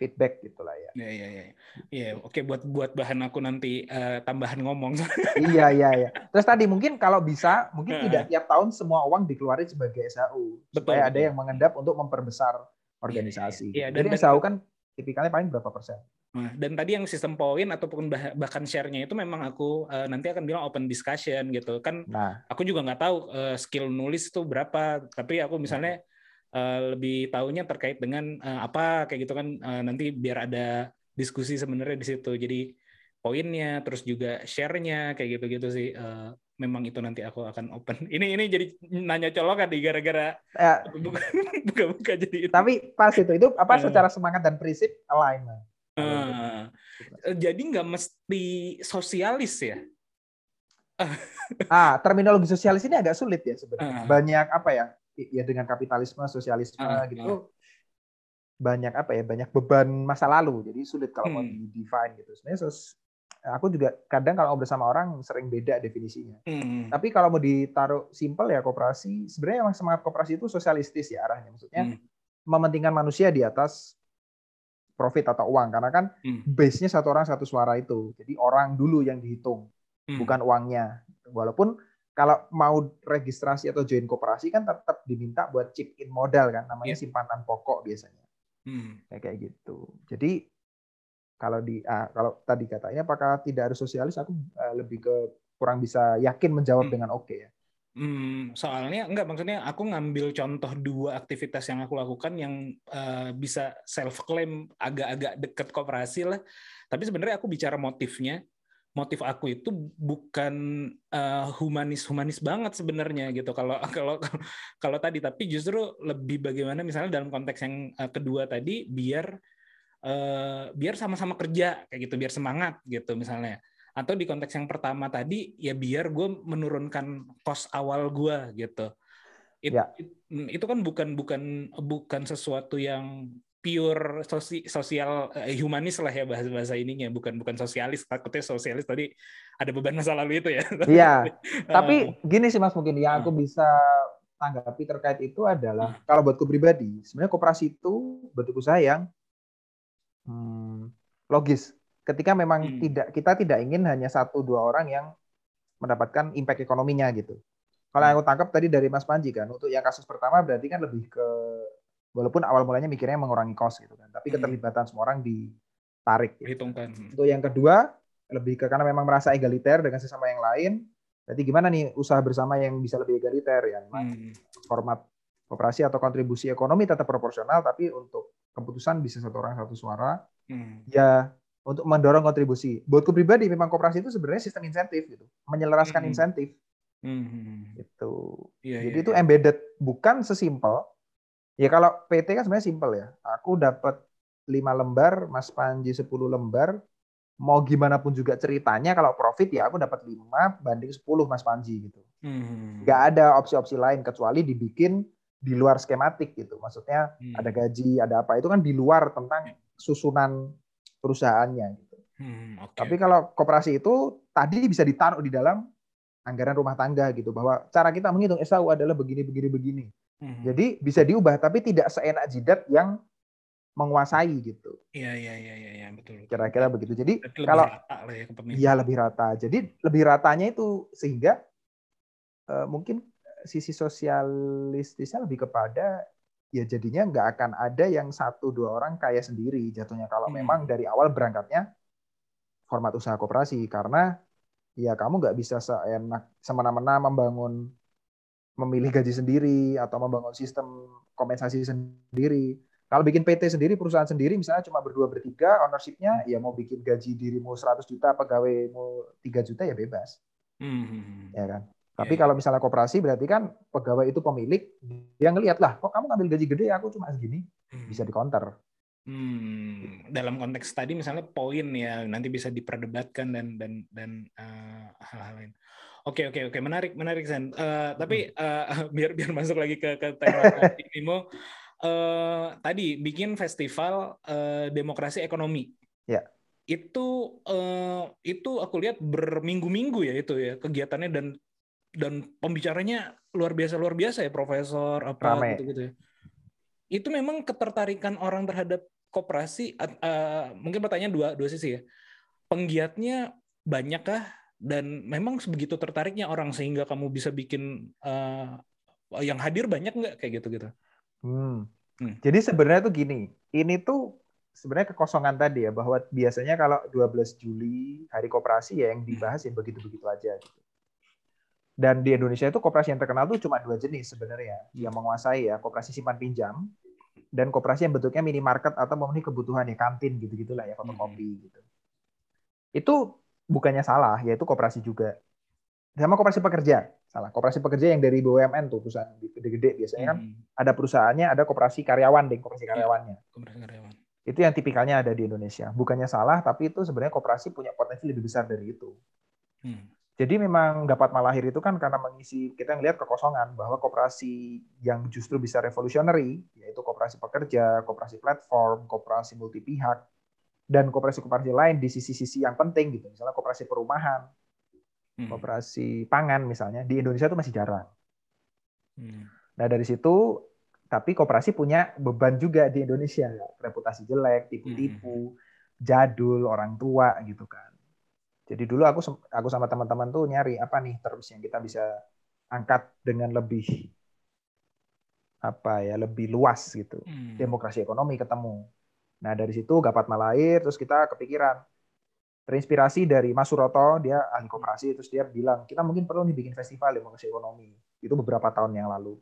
feedback gitulah ya. Iya, oke, buat bahan aku nanti tambahan ngomong. Iya. Terus tadi mungkin kalau bisa mungkin tidak tiap tahun semua uang dikeluarin sebagai SHU. Supaya ada yang mengendap untuk memperbesar organisasi. Jadi SHU kan tipikalnya paling berapa persen? Nah, dan tadi yang sistem poin ataupun bahkan share-nya itu memang aku nanti akan bilang open discussion gitu kan. Aku juga nggak tahu skill nulis itu berapa, tapi aku misalnya lebih tahunya terkait dengan apa kayak gitu kan, nanti biar ada diskusi sebenarnya di situ. Jadi poinnya terus juga share-nya kayak gitu-gitu sih. Memang itu nanti aku akan open. Ini jadi nanya colokan di gara-gara buka-buka jadi. Tapi pas itu apa secara semangat dan prinsip alignment. Jadi nggak mesti sosialis ya? Terminologi sosialis ini agak sulit ya sebenarnya. Banyak apa ya? Ya dengan kapitalisme, sosialisme gitu. Banyak apa ya? Banyak beban masa lalu. Jadi sulit kalau mau di-define gitu. Sebenarnya aku juga kadang kalau ngobrol sama orang sering beda definisinya. Tapi kalau mau ditaruh simple ya koperasi. Sebenarnya memang semangat koperasi itu sosialistis ya arahnya. Maksudnya mementingkan manusia di atas profit atau uang, karena kan base-nya satu orang satu suara itu, jadi orang dulu yang dihitung, bukan uangnya. Walaupun kalau mau registrasi atau join koperasi kan tetap diminta buat chip in modal kan, namanya simpanan pokok biasanya, kayak gitu. Jadi kalau kalau tadi katanya apakah tidak harus sosialis, aku lebih ke kurang bisa yakin menjawab dengan oke ya. Soalnya enggak, maksudnya aku ngambil contoh dua aktivitas yang aku lakukan yang bisa self claim agak-agak deket koperasi lah. Tapi sebenarnya aku bicara motifnya. Motif aku itu bukan humanis banget sebenarnya gitu. Kalau tadi, tapi justru lebih bagaimana misalnya dalam konteks yang kedua tadi, biar sama-sama kerja kayak gitu, biar semangat gitu misalnya. Atau di konteks yang pertama tadi, ya biar gue menurunkan kos awal gue gitu. Itu kan bukan sesuatu yang pure sosial humanis lah ya bahasa ininya, bukan sosialis. Takutnya sosialis tadi ada beban masa lalu itu ya. Iya. Tapi gini sih Mas, mungkin yang aku bisa tanggapi terkait itu adalah kalau buatku pribadi, sebenarnya koperasi itu bentuk usaha yang logis. Ketika memang kita tidak ingin hanya satu dua orang yang mendapatkan impact ekonominya gitu. Kalau yang aku tangkap tadi dari Mas Panji kan, untuk yang kasus pertama berarti kan lebih ke, walaupun awal mulanya mikirnya mengurangi cost gitu kan, tapi keterlibatan semua orang ditarik gitu. Hitungkan. Untuk yang kedua lebih ke karena memang merasa egaliter dengan sesama yang lain. Berarti gimana nih usaha bersama yang bisa lebih egaliter ya? Format koperasi atau kontribusi ekonomi tetap proporsional, tapi untuk keputusan bisa satu orang satu suara. Ya, untuk mendorong kontribusi. Buatku pribadi memang koperasi itu sebenarnya sistem insentif gitu, menyelaraskan insentif. Gitu. Jadi itu embedded, bukan sesimpel. Ya kalau PT kan sebenarnya simpel ya. Aku dapat 5 lembar, Mas Panji 10 lembar. Mau gimana pun juga ceritanya kalau profit ya aku dapat 5 banding 10 Mas Panji gitu. Nggak ada opsi-opsi lain kecuali dibikin di luar skematik gitu. Maksudnya ada gaji, ada apa, itu kan di luar tentang susunan perusahaannya gitu. Tapi kalau koperasi itu tadi bisa ditaruh di dalam anggaran rumah tangga gitu, bahwa cara kita menghitung SHU adalah begini. Jadi bisa diubah tapi tidak seenak jidat yang menguasai gitu. Iya, betul. Kira-kira begitu. Jadi lebih kalau lebih rata. Jadi lebih ratanya itu sehingga mungkin sisi sosialistisnya lebih kepada ya jadinya nggak akan ada yang satu dua orang kaya sendiri jatuhnya kalau memang dari awal berangkatnya format usaha koperasi, karena ya kamu nggak bisa seenak semena-mena memilih gaji sendiri atau membangun sistem kompensasi sendiri. Kalau bikin PT sendiri, perusahaan sendiri misalnya cuma berdua bertiga ownership-nya, ya mau bikin gaji dirimu 100 juta, pegawaimu 3 juta ya bebas. Ya kan? Tapi kalau misalnya koperasi berarti kan pegawai itu pemilik, dia ngelihat lah, kok kamu ngambil gaji gede, aku cuma segini, bisa dikonter. Dalam konteks tadi misalnya poin ya, nanti bisa diperdebatkan dan hal-hal lain. Oke, menarik Sen. Tapi biar masuk lagi ke tema Timo, tadi bikin festival demokrasi ekonomi. itu aku lihat berminggu-minggu ya itu ya kegiatannya, dan pembicaranya luar biasa ya, profesor apa rame. Gitu ya. Itu memang ketertarikan orang terhadap kooperasi mungkin pertanyaan dua sisi ya. Penggiatnya banyakkah dan memang sebegitu tertariknya orang sehingga kamu bisa bikin yang hadir banyak nggak kayak gitu-gitu. Jadi sebenarnya tuh gini, ini tuh sebenarnya kekosongan tadi ya, bahwa biasanya kalau 12 Juli Hari Koperasi ya yang dibahas yang begitu-begitu aja gitu. Dan di Indonesia itu koperasi yang terkenal tuh cuma dua jenis sebenarnya yang menguasai ya, koperasi simpan pinjam dan koperasi yang bentuknya minimarket atau memenuhi kebutuhan ya, kantin gitu-gitulah ya, fotokopi gitu. Itu bukannya salah, yaitu koperasi juga. Sama koperasi pekerja. Salah, koperasi pekerja yang dari BUMN tuh, perusahaan gede-gede biasanya kan ada perusahaannya, ada koperasi karyawan deh, koperasi karyawannya. Koperasi karyawan. Itu yang tipikalnya ada di Indonesia. Bukannya salah, tapi itu sebenarnya koperasi punya potensi lebih besar dari itu. Jadi memang Gapatma lahir itu kan karena mengisi, kita ngelihat kekosongan, bahwa koperasi yang justru bisa revolutionary, yaitu koperasi pekerja, koperasi platform, koperasi multi pihak, dan koperasi-koperasi lain di sisi-sisi yang penting gitu. Misalnya koperasi perumahan, koperasi pangan misalnya, di Indonesia itu masih jarang. Nah dari situ, tapi koperasi punya beban juga di Indonesia, reputasi jelek, tipu-tipu, jadul, orang tua gitu kan. Jadi dulu aku sama teman-teman tuh nyari apa nih terms yang kita bisa angkat dengan lebih apa ya, lebih luas gitu. Demokrasi ekonomi ketemu. Nah dari situ Gapatma lahir, terus kita kepikiran, terinspirasi dari Mas Suroto, dia ahli koperasi, terus dia bilang kita mungkin perlu nih bikin festival demokrasi ekonomi. Itu beberapa tahun yang lalu.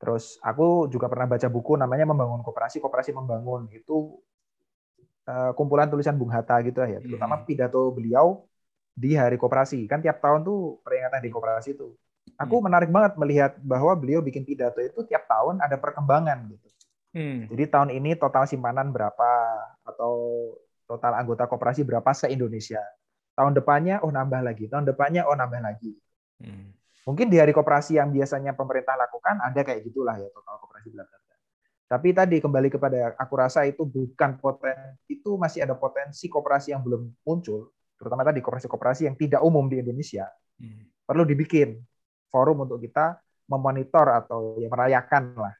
Terus aku juga pernah baca buku namanya Membangun Kooperasi, Kooperasi Membangun. Itu kumpulan tulisan Bung Hatta gitu ya, terutama pidato beliau di Hari Kooperasi. Kan tiap tahun tuh peringatan Hari Kooperasi itu. Aku menarik banget melihat bahwa beliau bikin pidato itu tiap tahun ada perkembangan gitu. Jadi tahun ini total simpanan berapa atau total anggota kooperasi berapa se-Indonesia. Tahun depannya oh nambah lagi, tahun depannya oh nambah lagi. Mungkin di Hari Koperasi yang biasanya pemerintah lakukan ada kayak gitulah ya, total koperasi bla bla bla. Tapi tadi kembali kepada aku rasa itu bukan potensi, itu masih ada potensi koperasi yang belum muncul, terutama tadi koperasi-koperasi yang tidak umum di Indonesia. Perlu dibikin forum untuk kita memonitor atau ya merayakan lah.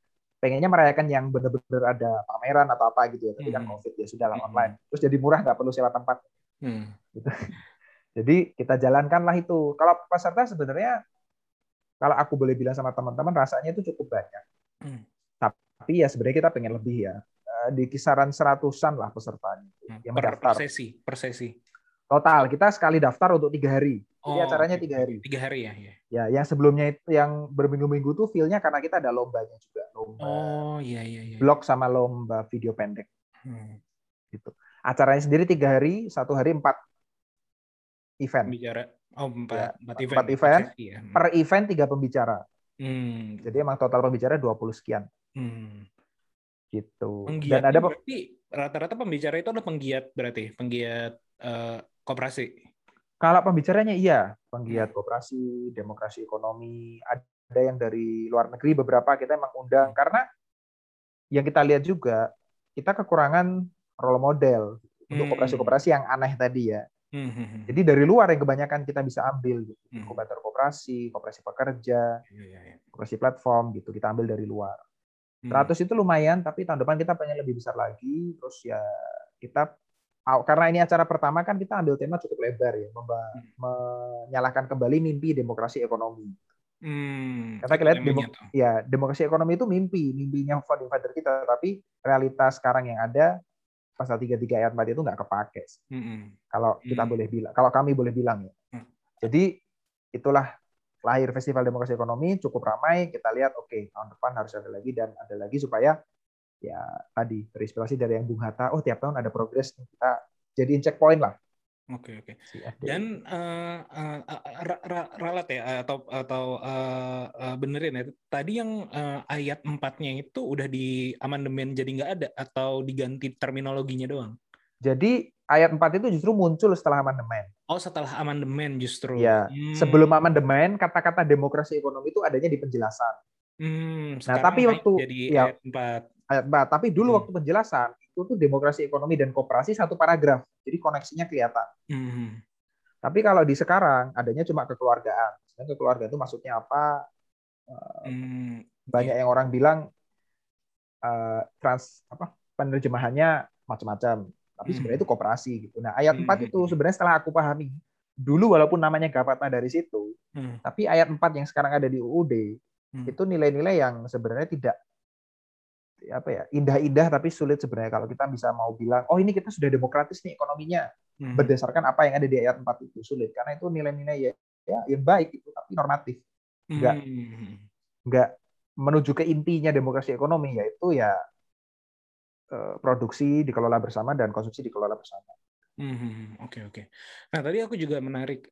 Pengennya merayakan yang benar-benar ada pameran atau apa gitu ya, tapi kan Covid ya sudahlah online. Terus jadi murah nggak perlu sewa tempat. Gitu. Jadi kita jalankanlah itu. Kalau peserta sebenarnya kalau aku boleh bilang sama teman-teman, rasanya itu cukup banyak. Tapi ya sebenarnya kita pengen lebih ya. Di kisaran 100-an lah pesertanya. Yang mendaftar. Per sesi. Total, kita sekali daftar untuk 3 hari. Jadi acaranya 3 hari. 3 hari ya? Ya, yang sebelumnya itu, yang berminggu-minggu tuh feel-nya karena kita ada lombanya juga. Lomba iya. Blog sama lomba video pendek. Gitu. Acaranya sendiri 3 hari, 1 hari 4 event. Bicara. Oh, 4 event. Ya. Per event 3 pembicara. Jadi emang total pembicara 20 sekian. Gitu. Penggiat. Dan ada berarti rata-rata pembicara itu adalah penggiat koperasi. Kalau pembicaranya iya, penggiat koperasi, demokrasi ekonomi, ada yang dari luar negeri beberapa kita emang undang karena yang kita lihat juga kita kekurangan role model untuk koperasi-koperasi yang aneh tadi ya. Jadi dari luar yang kebanyakan kita bisa ambil gitu. Inkubator koperasi, koperasi pekerja, koperasi platform gitu, kita ambil dari luar. 100 itu lumayan, tapi tahun depan kita pengen lebih besar lagi. Terus ya kita karena ini acara pertama kan kita ambil tema cukup lebar ya, menyalakan kembali mimpi demokrasi ekonomi. Karena kita lihat demokrasi ekonomi itu mimpinya founding father kita, tapi realitas sekarang yang ada Pasal 33 ayat 4 itu nggak kepake. Kalau kita boleh bilang, kalau kami boleh bilang ya. Jadi itulah lahir Festival Demokrasi Ekonomi, cukup ramai. Kita lihat, oke, tahun depan harus ada lagi dan ada lagi supaya ya tadi terinspirasi dari yang Bung Hatta. Oh tiap tahun ada progres, kita jadiin checkpoint lah. Oke. Dan ralat ya atau benerin ya. Tadi yang ayat 4-nya itu udah di amandemen jadi nggak ada atau diganti terminologinya doang. Jadi ayat 4 itu justru muncul setelah amandemen. Oh, setelah amandemen justru. Ya. Sebelum amandemen kata-kata demokrasi ekonomi itu adanya di penjelasan. Nah, tapi waktu jadi ayat 4. Tapi dulu waktu penjelasan itu demokrasi ekonomi dan kooperasi satu paragraf. Jadi koneksinya kelihatan. Mm. Tapi kalau di sekarang adanya cuma kekeluargaan. Sebenarnya kekeluargaan itu maksudnya apa? Banyak yang orang bilang penerjemahannya macam-macam. Tapi sebenarnya itu kooperasi gitu. Nah, ayat 4 itu sebenarnya setelah aku pahami, dulu walaupun namanya Gapatma dari situ, tapi ayat 4 yang sekarang ada di UUD itu nilai-nilai yang sebenarnya tidak indah-indah tapi sulit sebenarnya kalau kita bisa mau bilang, oh ini kita sudah demokratis nih ekonominya berdasarkan apa yang ada di ayat 4 itu sulit karena itu nilai-nilai yang baik itu tapi normatif, nggak menuju ke intinya demokrasi ekonomi yaitu produksi dikelola bersama dan konsumsi dikelola bersama. Oke. Nah tadi aku juga menarik,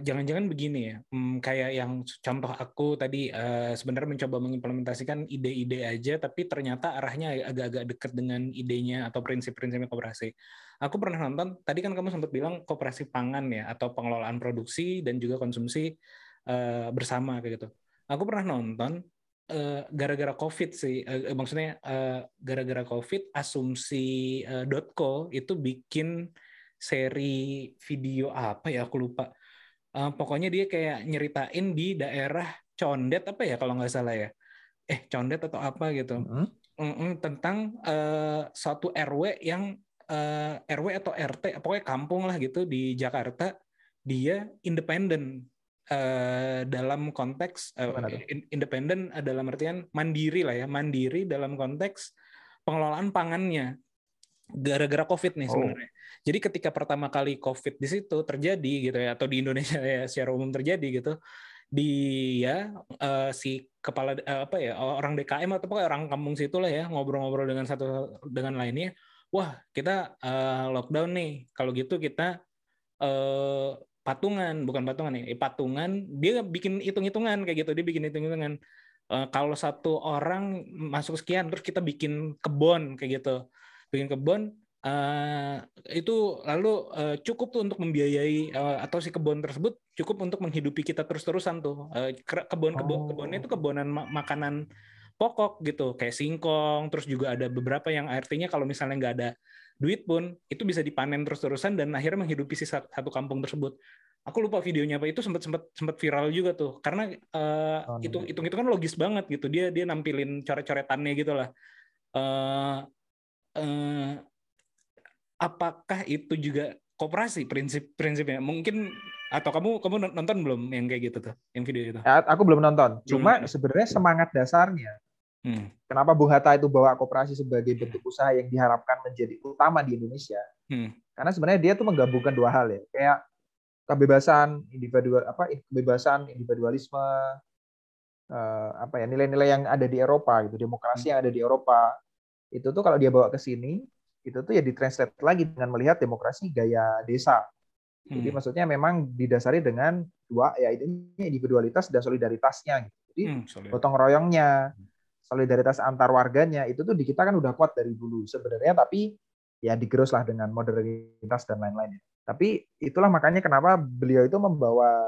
jangan-jangan begini ya, kayak yang contoh aku tadi sebenarnya mencoba mengimplementasikan ide-ide aja, tapi ternyata arahnya agak-agak dekat dengan idenya atau prinsip-prinsipnya kooperasi. Aku pernah nonton, tadi kan kamu sempat bilang kooperasi pangan ya, atau pengelolaan produksi dan juga konsumsi bersama kayak gitu. Aku pernah nonton gara-gara COVID sih, maksudnya gara-gara COVID, Asumsi.co itu bikin seri video apa ya, aku lupa. Pokoknya dia kayak nyeritain di daerah Condet apa ya kalau nggak salah ya. Condet atau apa gitu. Tentang suatu RW yang RW atau RT, pokoknya kampung lah gitu di Jakarta, dia independen dalam konteks independen dalam artian mandiri lah ya, mandiri dalam konteks pengelolaan pangannya. Gara-gara COVID nih sebenarnya. Jadi ketika pertama kali COVID di situ terjadi gitu ya, atau di Indonesia ya secara umum terjadi gitu, si kepala orang DKM atau pokoknya orang kampung situ lah ya, ngobrol-ngobrol dengan satu dengan lainnya, wah kita lockdown nih. Kalau gitu kita patungan, dia bikin hitung-hitungan kayak gitu, kalau satu orang masuk sekian, terus kita bikin kebon kayak gitu. Bikin kebun itu lalu cukup tuh untuk membiayai atau si kebun tersebut cukup untuk menghidupi kita terus-terusan tuh. Kebunnya itu kebonan makanan pokok gitu, kayak singkong, terus juga ada beberapa yang artinya kalau misalnya nggak ada duit pun itu bisa dipanen terus-terusan dan akhirnya menghidupi si satu kampung tersebut. Aku lupa videonya apa, itu sempat viral juga tuh karena itu kan logis banget gitu, dia nampilin coret-coretannya gitulah. Apakah itu juga kooperasi prinsipnya? Mungkin, atau kamu nonton belum yang kayak gitu tuh, yang video itu? Aku belum nonton. Cuma sebenarnya semangat dasarnya, kenapa Bung Hatta itu bawa kooperasi sebagai bentuk usaha yang diharapkan menjadi utama di Indonesia? Karena sebenarnya dia tuh menggabungkan dua hal ya, kayak kebebasan individualisme, nilai-nilai yang ada di Eropa gitu, demokrasi yang ada di Eropa. Itu tuh kalau dia bawa ke sini, itu tuh ya ditranslate lagi dengan melihat demokrasi gaya desa. Jadi maksudnya memang didasari dengan dua, ya intinya individualitas dan solidaritasnya. Jadi gotong royongnya, solidaritas antar warganya, itu tuh di kita kan udah kuat dari dulu sebenarnya, tapi ya digerus lah dengan modernitas dan lain-lain. Tapi itulah makanya kenapa beliau itu membawa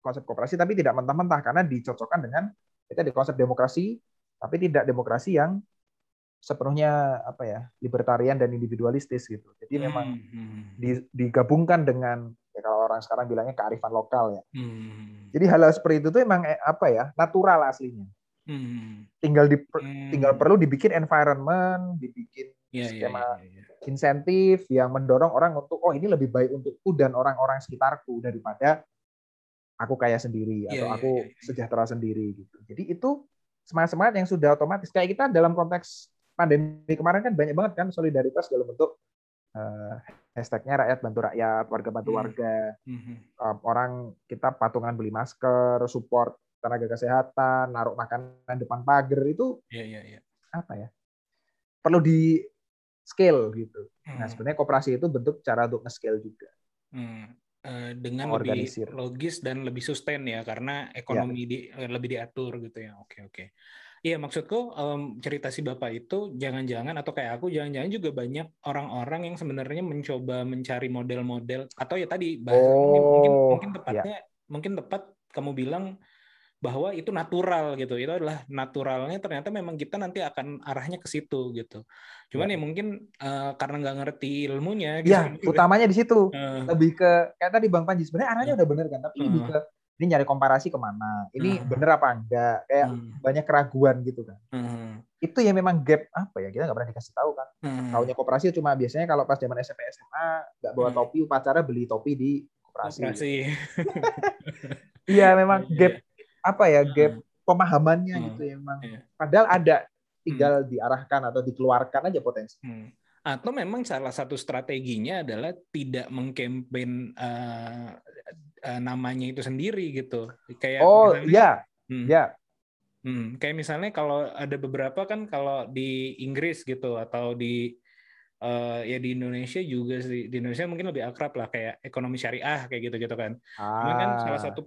konsep kooperasi, tapi tidak mentah-mentah, karena dicocokkan dengan kita di konsep demokrasi, tapi tidak demokrasi yang sepenuhnya libertarian dan individualistis gitu. Jadi memang digabungkan dengan kalau orang sekarang bilangnya kearifan lokal ya. Jadi hal-hal seperti itu tuh emang natural aslinya. Tinggal perlu dibikin environment, dibikin skema insentif yang mendorong orang untuk ini lebih baik untukku dan orang-orang sekitarku daripada aku kaya sendiri atau aku sejahtera sendiri gitu. Jadi itu semangat-semangat yang sudah otomatis kayak kita dalam konteks pandemi kemarin kan banyak banget kan solidaritas dalam bentuk hashtagnya rakyat bantu rakyat, warga bantu warga, orang kita patungan beli masker, support tenaga kesehatan, naruh makanan depan pagar itu perlu di scale gitu. Nah sebenarnya kooperasi itu bentuk cara untuk nge-scale juga dengan lebih logis dan lebih sustain ya karena ekonomi lebih diatur gitu ya. Oke. Iya, maksudku cerita si Bapak itu jangan-jangan atau kayak aku jangan-jangan juga banyak orang-orang yang sebenarnya mencoba mencari model-model atau ya tadi bahasanya mungkin tepatnya mungkin tepat kamu bilang bahwa itu natural gitu. Itu adalah naturalnya, ternyata memang kita nanti akan arahnya ke situ gitu. Cuman ya mungkin karena nggak ngerti ilmunya gitu. Ya, utamanya di situ. Lebih ke kayak tadi Bang Panji sebenarnya arahnya udah bener kan, tapi lebih ke ini nyari komparasi kemana? Ini bener apa enggak? Kayak banyak keraguan gitu kan. Itu ya memang gap apa ya? Kita nggak pernah dikasih tahu kan. Taunya koperasi cuma biasanya kalau pas zaman SMP SMA nggak bawa topi, upacara beli topi di koperasi. Iya memang gap apa ya? Gap pemahamannya gitu ya memang. Padahal ada, tinggal diarahkan atau dikeluarkan aja potensi. Atau memang salah satu strateginya adalah tidak mengkampen namanya itu sendiri gitu. Kayak kayak misalnya kalau ada beberapa kan kalau di Inggris gitu atau di ya di Indonesia juga sih, di Indonesia mungkin lebih akrab lah kayak ekonomi syariah kayak gitu-gitu kan. Cuman kan salah satu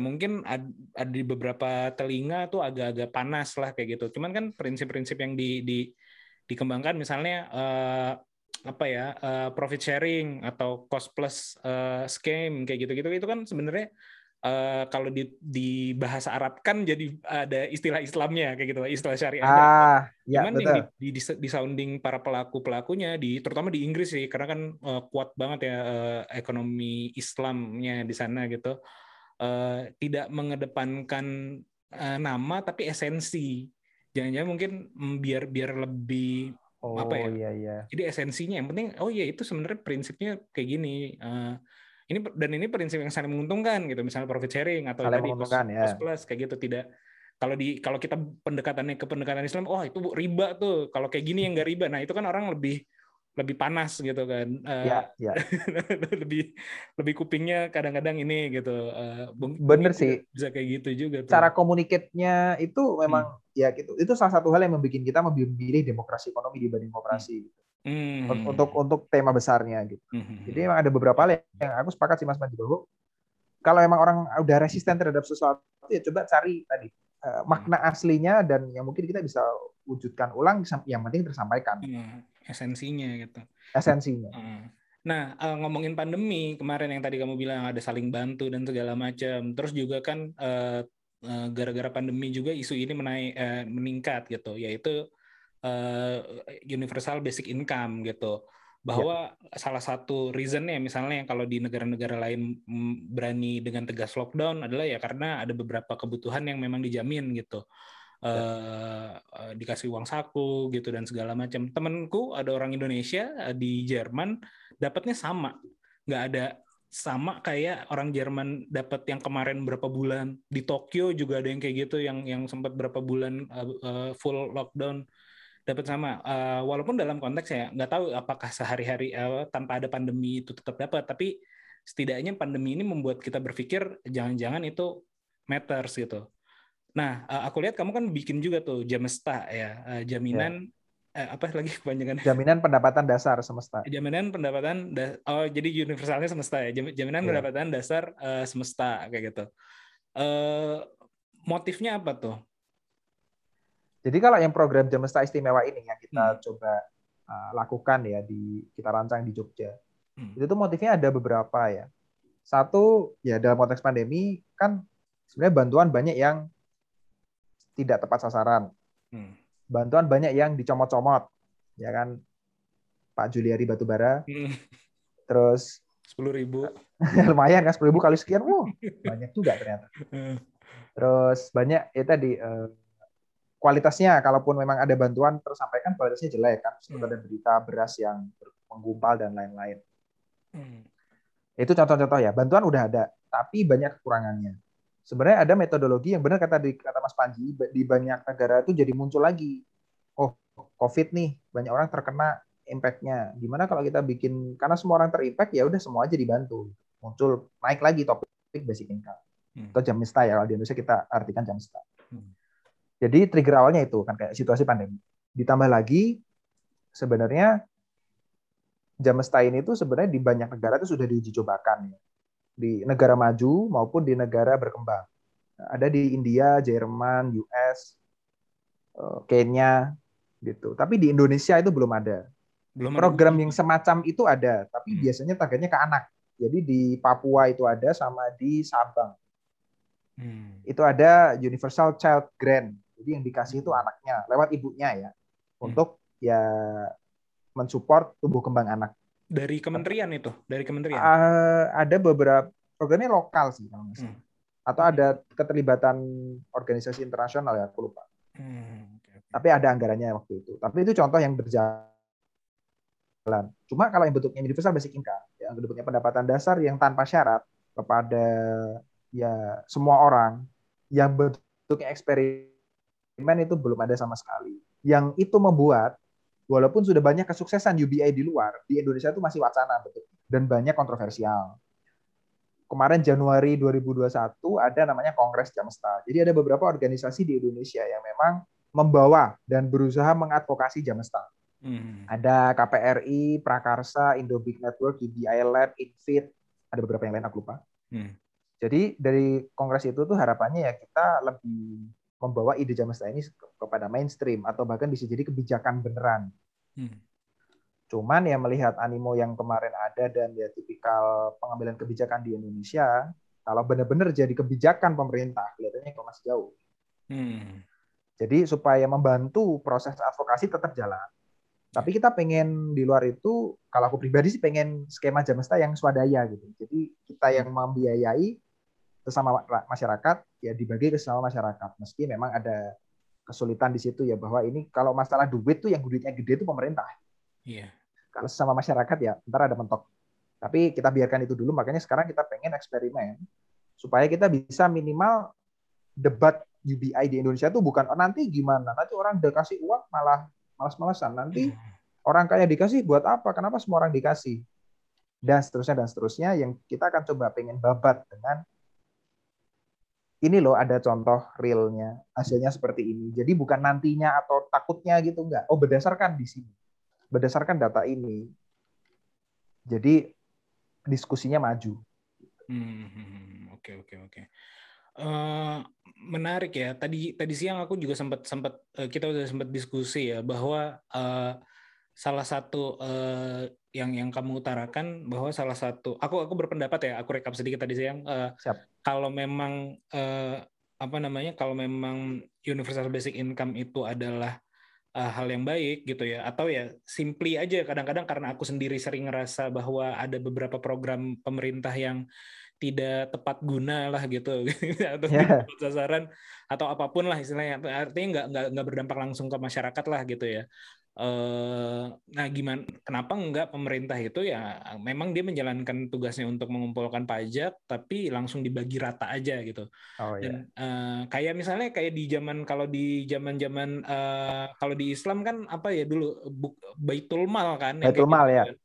mungkin ada di beberapa telinga tuh agak-agak panas lah kayak gitu. Cuman kan prinsip-prinsip yang dikembangkan misalnya profit sharing atau cost plus scheme kayak gitu-gitu itu kan sebenarnya kalau di bahasa Arab kan jadi ada istilah Islamnya kayak gitu, istilah syariah. Cuman di sounding para pelakunya terutama di Inggris sih karena kan kuat banget ya ekonomi Islamnya di sana gitu. Tidak mengedepankan nama tapi esensi. Jangan-jangan mungkin biar lebih jadi esensinya yang penting itu sebenarnya prinsipnya kayak gini ini prinsip yang saling menguntungkan gitu, misalnya profit sharing atau saling tadi cost plus kayak gitu. Tidak kalau kita pendekatannya ke pendekatan Islam itu riba tuh, kalau kayak gini yang nggak riba, nah itu kan orang lebih panas gitu kan. lebih kupingnya kadang-kadang ini gitu. Bener sih. Bisa kayak gitu juga tuh. Cara komunikatnya itu memang gitu. Itu salah satu hal yang membuat kita memilih demokrasi ekonomi dibanding koperasi gitu. Untuk tema besarnya gitu. Jadi memang ada beberapa hal yang aku sepakat sih Mas Panji bahwa kalau memang orang udah resisten terhadap sesuatu ya coba cari tadi makna aslinya dan yang mungkin kita bisa wujudkan ulang, yang penting tersampaikan. Esensinya gitu. Esensinya. Nah, ngomongin pandemi kemarin yang tadi kamu bilang ada saling bantu dan segala macam. Terus juga kan gara-gara pandemi juga isu ini meningkat gitu, yaitu universal basic income gitu. Bahwa salah satu reasonnya misalnya kalau di negara-negara lain berani dengan tegas lockdown adalah ya karena ada beberapa kebutuhan yang memang dijamin gitu. Dikasih uang saku gitu dan segala macam. Temanku ada orang Indonesia di Jerman dapatnya sama, nggak ada sama kayak orang Jerman dapat yang kemarin berapa bulan. Di Tokyo juga ada yang kayak gitu yang sempat berapa bulan full lockdown dapat sama. Walaupun dalam konteks ya nggak tahu apakah sehari-hari tanpa ada pandemi itu tetap dapat, tapi setidaknya pandemi ini membuat kita berpikir jangan-jangan itu matters gitu. Nah, aku lihat kamu kan bikin juga tuh Jamesta ya, jaminan Jaminan Pendapatan Dasar Semesta. Jadi universalnya semesta ya, jaminan pendapatan dasar semesta kayak gitu. Motifnya apa tuh? Jadi kalau yang program Jamesta Istimewa ini yang kita coba lakukan ya kita rancang di Jogja. Itu tuh motifnya ada beberapa ya. Satu ya dalam konteks pandemi kan sebenarnya bantuan banyak yang tidak tepat sasaran. Bantuan banyak yang dicomot-comot, ya kan? Pak Juliari Batubara. Terus 10.000. Lumayan kan 10.000 kali sekian. Banyak juga ternyata. Terus banyak ya tadi kualitasnya kalaupun memang ada bantuan tersampaikan kualitasnya jelek kan. Seperti ada berita beras yang menggumpal dan lain-lain. Itu contoh-contoh ya. Bantuan udah ada, tapi banyak kekurangannya. Sebenarnya ada metodologi yang benar kata Mas Panji, di banyak negara itu jadi muncul lagi. Oh, COVID nih, banyak orang terkena impact-nya. Gimana kalau kita bikin, karena semua orang terimpact, ya udah semua aja dibantu. Muncul, naik lagi topik basic income. Atau Jamesta ya, kalau di Indonesia kita artikan Jamesta. Jadi trigger awalnya itu, kan kayak situasi pandemi. Ditambah lagi, sebenarnya Jamesta ini tuh sebenarnya di banyak negara itu sudah diuji cobakan ya. Di negara maju maupun di negara berkembang. Ada di India, Jerman, US, Kenya gitu. Tapi di Indonesia itu belum ada. Program yang semacam itu ada, tapi biasanya targetnya ke anak. Jadi di Papua itu ada sama di Sabang. Itu ada Universal Child Grant. Jadi yang dikasih itu anaknya, lewat ibunya ya, untuk ya mensupport tumbuh kembang anak. Dari kementerian itu? Dari kementerian? Ada beberapa, programnya lokal sih kalau nggak salah. Atau ada keterlibatan organisasi internasional ya, aku lupa. Okay. Tapi ada anggarannya waktu itu. Tapi itu contoh yang berjalan. Cuma kalau yang bentuknya universal basic income, yang bentuknya pendapatan dasar yang tanpa syarat kepada ya semua orang, yang bentuknya eksperimen itu belum ada sama sekali. Yang itu membuat, walaupun sudah banyak kesuksesan UBI di luar, di Indonesia itu masih wacana dan banyak kontroversial. Kemarin Januari 2021 ada namanya Kongres Jamesta. Jadi ada beberapa organisasi di Indonesia yang memang membawa dan berusaha mengadvokasi Jamesta. Ada KPRI, Prakarsa, Indo Big Network, UBI Lab, Infit, ada beberapa yang lain aku lupa. Jadi dari kongres itu tuh harapannya ya kita lebih membawa ide Jamesta ini kepada mainstream atau bahkan bisa jadi kebijakan beneran. Cuman ya melihat animo yang kemarin ada dan ya tipikal pengambilan kebijakan di Indonesia, kalau benar-benar jadi kebijakan pemerintah kelihatannya kok masih jauh. Jadi supaya membantu proses advokasi tetap jalan. Tapi kita pengen di luar itu, kalau aku pribadi sih pengen skema Jamesta yang swadaya gitu. Jadi kita yang membiayai sesama masyarakat, ya dibagi ke sesama masyarakat. Meski memang ada kesulitan di situ ya bahwa ini kalau masalah duit tuh yang duitnya gede itu pemerintah. Iya. Kalau sesama masyarakat ya ntar ada mentok. Tapi kita biarkan itu dulu. Makanya sekarang kita pengen eksperimen supaya kita bisa minimal debat UBI di Indonesia tuh bukan oh, nanti gimana, nanti orang udah kasih uang malah malas-malasan. Nanti orang kaya dikasih buat apa? Kenapa semua orang dikasih? Dan seterusnya yang kita akan coba pengen babat dengan ini loh ada contoh realnya, hasilnya seperti ini. Jadi bukan nantinya atau takutnya gitu enggak. Oh, berdasarkan di sini. Berdasarkan data ini. Jadi diskusinya maju. Oke. Menarik ya. Tadi siang aku juga sempat kita udah sempat diskusi ya bahwa salah satu yang kamu utarakan bahwa salah satu aku berpendapat ya, aku rekap sedikit tadi siang kalau memang kalau memang universal basic income itu adalah hal yang baik gitu ya, atau ya simply aja kadang-kadang karena aku sendiri sering ngerasa bahwa ada beberapa program pemerintah yang tidak tepat guna lah gitu atau tidak sasaran atau apapun lah istilahnya, artinya nggak berdampak langsung ke masyarakat lah gitu ya. Nah gimana, kenapa nggak pemerintah itu ya memang dia menjalankan tugasnya untuk mengumpulkan pajak tapi langsung dibagi rata aja gitu. Dan kayak misalnya kayak di zaman kalau di Islam kan apa ya dulu baitul mal kan, baitul mal ya gitu.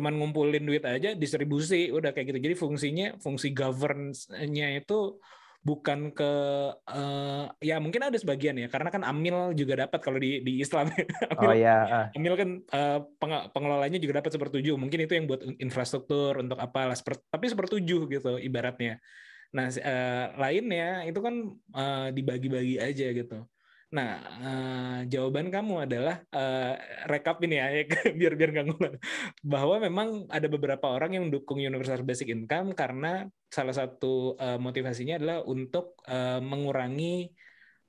Cuman ngumpulin duit aja, distribusi, udah kayak gitu. Jadi fungsi governance-nya itu bukan ke, ya mungkin ada sebagian ya, karena kan amil juga dapat kalau di Islam. Amil kan pengelolanya juga dapat sepertujuh. Mungkin itu yang buat infrastruktur, untuk apalah, tapi sepertujuh gitu ibaratnya. Nah, lainnya itu kan dibagi-bagi aja gitu. Nah, jawaban kamu adalah rekap ini ya, biar nggak ngulang, bahwa memang ada beberapa orang yang mendukung universal basic income karena salah satu motivasinya adalah untuk mengurangi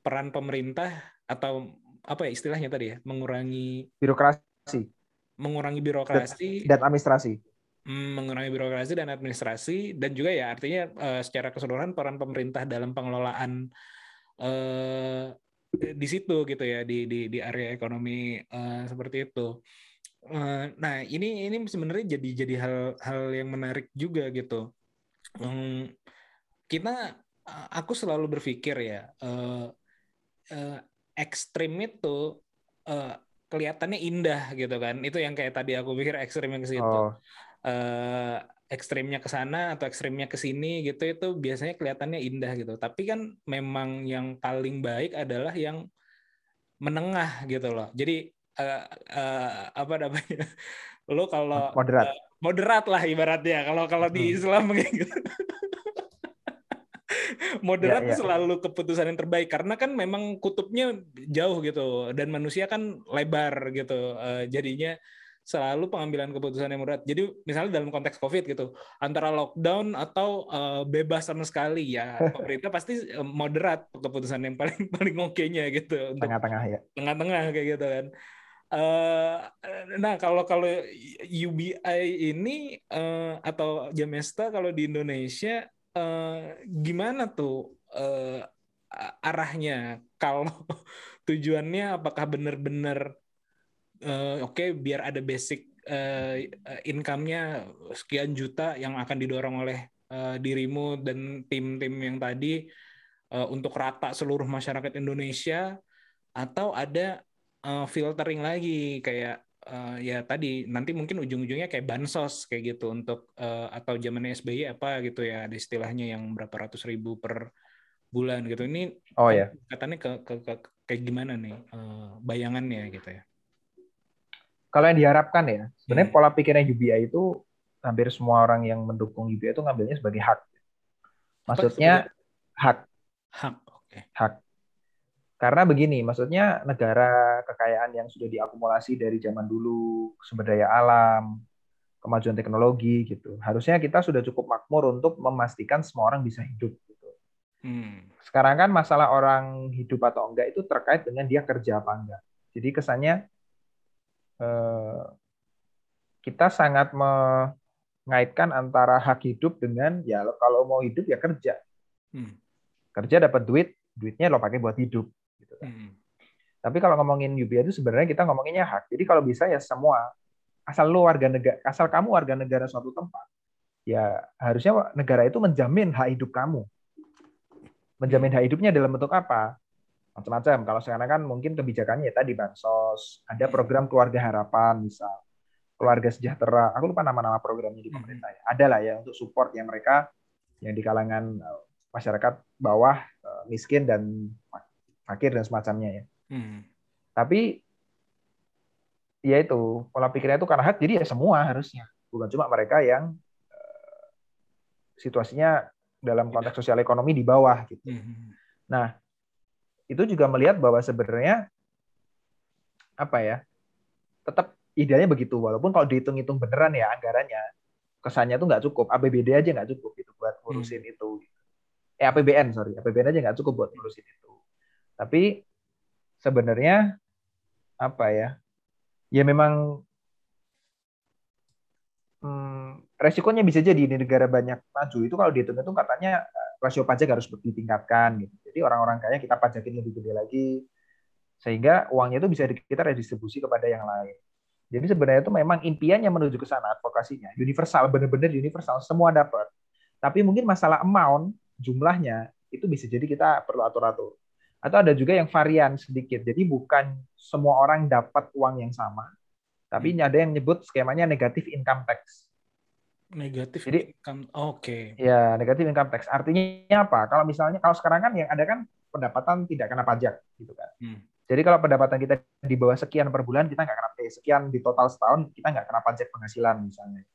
peran pemerintah atau apa ya istilahnya tadi ya, mengurangi birokrasi dan administrasi. Mengurangi birokrasi dan administrasi dan juga ya artinya secara keseluruhan peran pemerintah dalam pengelolaan di situ gitu ya di area ekonomi seperti itu. Nah ini sebenarnya jadi hal yang menarik juga gitu. Aku selalu berpikir ya ekstrim itu kelihatannya indah gitu kan. Itu yang kayak tadi aku pikir ekstrimnya ke situ. Ekstrimnya ke sana atau ekstrimnya ke sini gitu, itu biasanya kelihatannya indah gitu. Tapi kan memang yang paling baik adalah yang menengah gitu loh. Jadi lo kalau moderat lah ibaratnya. Kalau di Islam gitu. Moderat selalu keputusan yang terbaik karena kan memang kutubnya jauh gitu dan manusia kan lebar gitu. Jadinya selalu pengambilan keputusan yang berat. Jadi misalnya dalam konteks COVID gitu, antara lockdown atau bebas sama sekali, ya pemerintah pasti moderat keputusan yang paling oke-nya gitu. Tengah-tengah ya. Tengah-tengah kayak gitu kan. Nah kalau UBI ini atau Jamesta kalau di Indonesia gimana tuh arahnya? Kalau tujuannya apakah benar-benar oke, biar ada basic income-nya sekian juta yang akan didorong oleh dirimu dan tim-tim yang tadi untuk rata seluruh masyarakat Indonesia, atau ada filtering lagi kayak ya tadi nanti mungkin ujung-ujungnya kayak bansos kayak gitu untuk atau zaman SBY apa gitu ya, ada istilahnya yang berapa ratus ribu per bulan gitu. Ini katanya kayak gimana nih bayangannya gitu ya. Kalau yang diharapkan ya, sebenarnya pola pikirnya UBI itu hampir semua orang yang mendukung UBI itu ngambilnya sebagai hak. Maksudnya hak. Oke. Hak. Karena begini, maksudnya negara kekayaan yang sudah diakumulasi dari zaman dulu, sumber daya alam, kemajuan teknologi gitu. Harusnya kita sudah cukup makmur untuk memastikan semua orang bisa hidup gitu. Sekarang kan masalah orang hidup atau enggak itu terkait dengan dia kerja apa enggak. Jadi kesannya kita sangat mengaitkan antara hak hidup dengan ya kalau mau hidup ya kerja, kerja dapat duitnya lo pakai buat hidup gitu kan. Tapi kalau ngomongin UBI itu sebenarnya kita ngomonginnya hak. Jadi kalau bisa ya semua, asal kamu warga negara suatu tempat, ya harusnya negara itu menjamin hak hidup kamu. Menjamin hak hidupnya dalam bentuk apa? Macam-macam. Kalau sekarang kan mungkin kebijakannya ya tadi bansos, ada program Keluarga Harapan misal, Keluarga Sejahtera, aku lupa nama-nama programnya di pemerintah ya. Ada lah ya untuk support yang mereka yang di kalangan masyarakat bawah, miskin dan fakir dan semacamnya ya. Tapi ya itu pola pikirnya itu karena hak, jadi ya semua harusnya, bukan cuma mereka yang situasinya dalam konteks sosial ekonomi di bawah gitu. Nah, itu juga melihat bahwa sebenarnya apa ya, tetap idealnya begitu, walaupun kalau dihitung-hitung beneran ya anggarannya kesannya tuh nggak cukup, APBD aja nggak cukup gitu buat ngurusin itu, APBN aja nggak cukup buat ngurusin itu. Tapi sebenarnya apa ya, ya memang resikonya bisa jadi di negara banyak maju itu kalau dihitung-hitung katanya rasio pajak harus ditingkatkan gitu. Jadi orang-orang kaya kita pajakin lebih gede lagi sehingga uangnya itu bisa kita redistribusi kepada yang lain. Jadi sebenarnya itu memang impiannya menuju ke sana, advokasinya universal, benar-benar universal, semua dapat. Tapi mungkin masalah amount, jumlahnya itu bisa jadi kita perlu atur-atur. Atau ada juga yang varian sedikit. Jadi bukan semua orang dapat uang yang sama, tapi ada yang menyebut skemanya negatif income tax. Negatif income, oke. Ya, negatif income tax. Artinya apa? Kalau misalnya, kalau sekarang kan yang ada kan pendapatan tidak kena pajak, gitu kan. Jadi kalau pendapatan kita di bawah sekian per bulan, kita nggak kena sekian di total setahun, kita nggak kena pajak penghasilan misalnya.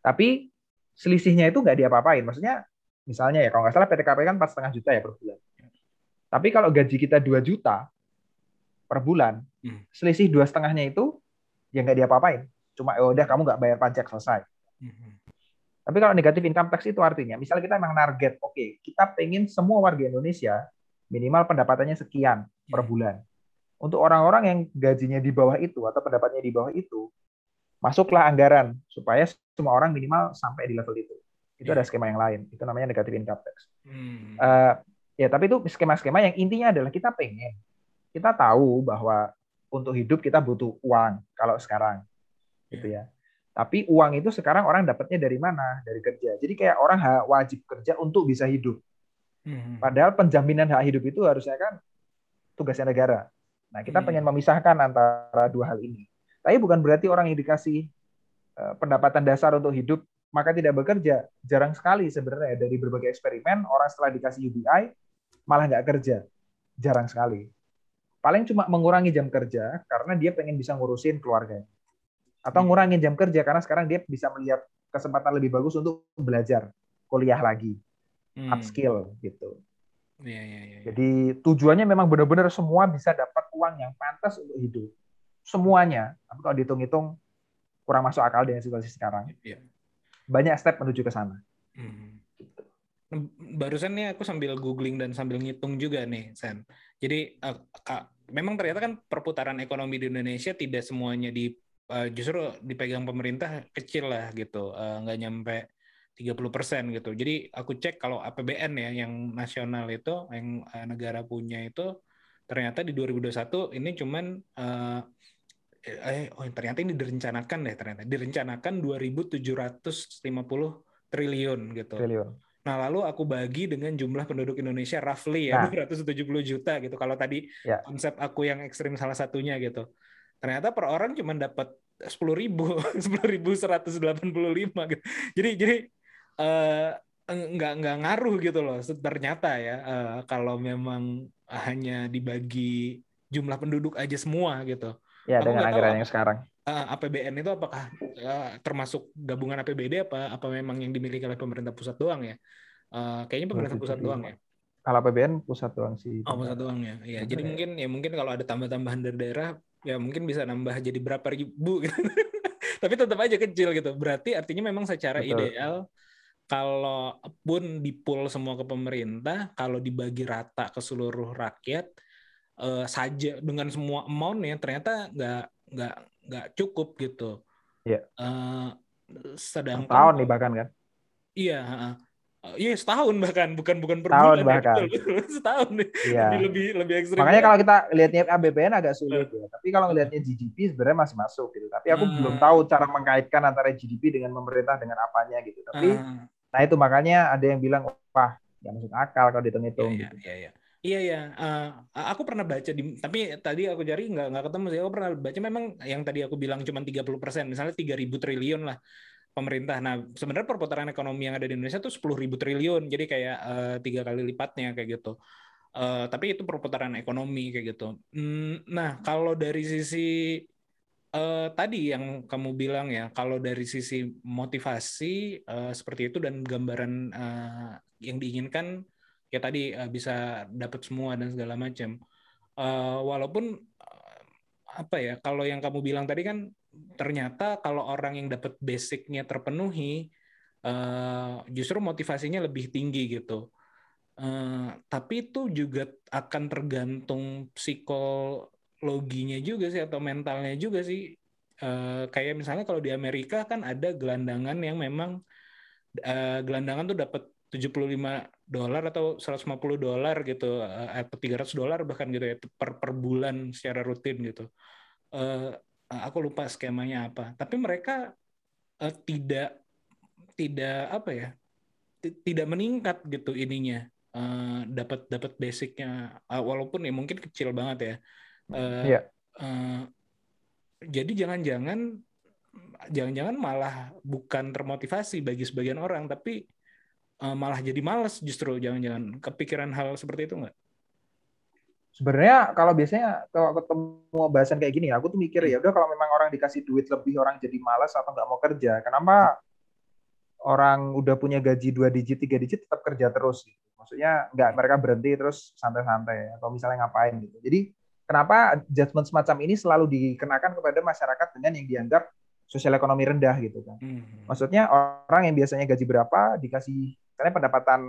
Tapi selisihnya itu nggak diapa-apain. Maksudnya, misalnya ya, kalau nggak salah PTKP kan 4,5 juta ya per bulan. Tapi kalau gaji kita 2 juta per bulan, selisih 2,5-nya itu ya nggak diapa-apain. Cuma ya udah kamu nggak bayar pajak, selesai. Tapi kalau negatif income tax itu artinya, misalnya kita memang target, oke, kita pengen semua warga Indonesia minimal pendapatannya sekian per bulan. Untuk orang-orang yang gajinya di bawah itu atau pendapatnya di bawah itu, masuklah anggaran supaya semua orang minimal sampai di level itu. Itu ada skema yang lain, itu namanya negatif income tax. Ya, tapi itu skema-skema yang intinya adalah kita pengen, kita tahu bahwa untuk hidup kita butuh uang kalau sekarang, gitu ya. Tapi uang itu sekarang orang dapatnya dari mana? Dari kerja. Jadi kayak orang wajib kerja untuk bisa hidup. Padahal penjaminan hak hidup itu harusnya kan tugasnya negara. Nah, kita pengen memisahkan antara dua hal ini. Tapi bukan berarti orang yang dikasih pendapatan dasar untuk hidup maka tidak bekerja. Jarang sekali sebenarnya dari berbagai eksperimen orang setelah dikasih UBI malah nggak kerja. Jarang sekali. Paling cuma mengurangi jam kerja karena dia pengen bisa ngurusin keluarganya. Atau ngurangin jam kerja karena sekarang dia bisa melihat kesempatan lebih bagus untuk belajar, kuliah lagi, upskill gitu. Jadi tujuannya memang benar-benar semua bisa dapat uang yang pantas untuk hidup, semuanya. Tapi kalau dihitung-hitung kurang masuk akal dengan situasi sekarang. Iya. Banyak step menuju ke sana. Barusan nih aku sambil googling dan sambil ngitung juga nih, Sen. Jadi memang ternyata kan perputaran ekonomi di Indonesia tidak semuanya justru dipegang pemerintah kecil lah gitu, nggak nyampe 30% gitu. Jadi aku cek kalau APBN ya yang nasional itu, yang negara punya itu ternyata di 2021 ini cuman ternyata ini direncanakan 2.750 triliun gitu. Triliun. Nah, lalu aku bagi dengan jumlah penduduk Indonesia roughly ya 270 juta gitu. Kalau tadi konsep aku yang ekstrim salah satunya gitu. Ternyata per orang cuma dapat 10.185 gitu. Jadi nggak ngaruh gitu loh ternyata ya, kalau memang hanya dibagi jumlah penduduk aja semua gitu. Ya, aku dengan anggaran yang sekarang. APBN itu apakah termasuk gabungan APBD apa memang yang dimiliki oleh pemerintah pusat doang ya? Kayaknya pemerintah pusat doang ya. Kalau APBN pusat doang sih. Oh, pusat doang ya. Iya, jadi mungkin kalau ada tambah-tambahan dari daerah ya mungkin bisa nambah jadi berapa ribu gitu. Tapi tetap aja kecil gitu. Berarti artinya memang secara ideal kalau pun dipul semua ke pemerintah, kalau dibagi rata ke seluruh rakyat saja dengan semua amount ya ternyata nggak cukup gitu. Iya. Sedangkan tahun nih bahkan kan. Iya, iya, setahun bahkan bukan per bulan bahkan. Betul. Setahun nih. Iya. Lebih ekstrim. Makanya kalau kita lihatnya APBN agak sulit ya. Tapi kalau ngelihatnya GDP sebenarnya masih masuk gitu. Tapi aku belum tahu cara mengkaitkan antara GDP dengan pemerintah dengan apanya gitu. Tapi nah itu makanya ada yang bilang wah, nggak masuk akal kalau dihitung-hitung. Iya, gitu. Iya. Iya ya, aku pernah baca tapi tadi aku cari nggak ketemu sih. Aku pernah baca memang yang tadi aku bilang cuma 30%, misalnya 3.000 triliun lah pemerintah. Nah, sebenarnya perputaran ekonomi yang ada di Indonesia tuh 10.000 triliun. Jadi kayak 3 kali lipatnya kayak gitu. Tapi itu perputaran ekonomi kayak gitu. Nah, kalau dari sisi tadi yang kamu bilang ya, kalau dari sisi motivasi seperti itu dan gambaran yang diinginkan ya tadi bisa dapat semua dan segala macam. Walaupun apa ya, kalau yang kamu bilang tadi kan ternyata kalau orang yang dapat basicnya terpenuhi, justru motivasinya lebih tinggi gitu. Tapi itu juga akan tergantung psikologinya juga sih atau mentalnya juga sih. Kayak misalnya kalau di Amerika kan ada gelandangan yang memang gelandangan tuh dapat $75 atau $150 gitu, atau $300 bahkan gitu ya per bulan secara rutin gitu. Aku lupa skemanya apa. Tapi mereka tidak apa ya, tidak meningkat gitu ininya, dapat basicnya, walaupun ya mungkin kecil banget ya. Jadi jangan-jangan malah bukan termotivasi bagi sebagian orang, tapi malah jadi malas justru, jangan-jangan kepikiran hal seperti itu nggak? Sebenarnya kalau biasanya kalau ketemu bahasan kayak gini, aku tuh mikir ya udah kalau memang orang dikasih duit lebih orang jadi malas atau nggak mau kerja. Kenapa orang udah punya gaji 2 digit, 3 digit tetap kerja terus? Gitu. Maksudnya nggak mereka berhenti terus santai-santai atau misalnya ngapain gitu. Jadi kenapa judgement semacam ini selalu dikenakan kepada masyarakat dengan yang dianggap sosial ekonomi rendah gitu kan? Maksudnya orang yang biasanya gaji berapa dikasih karena pendapatan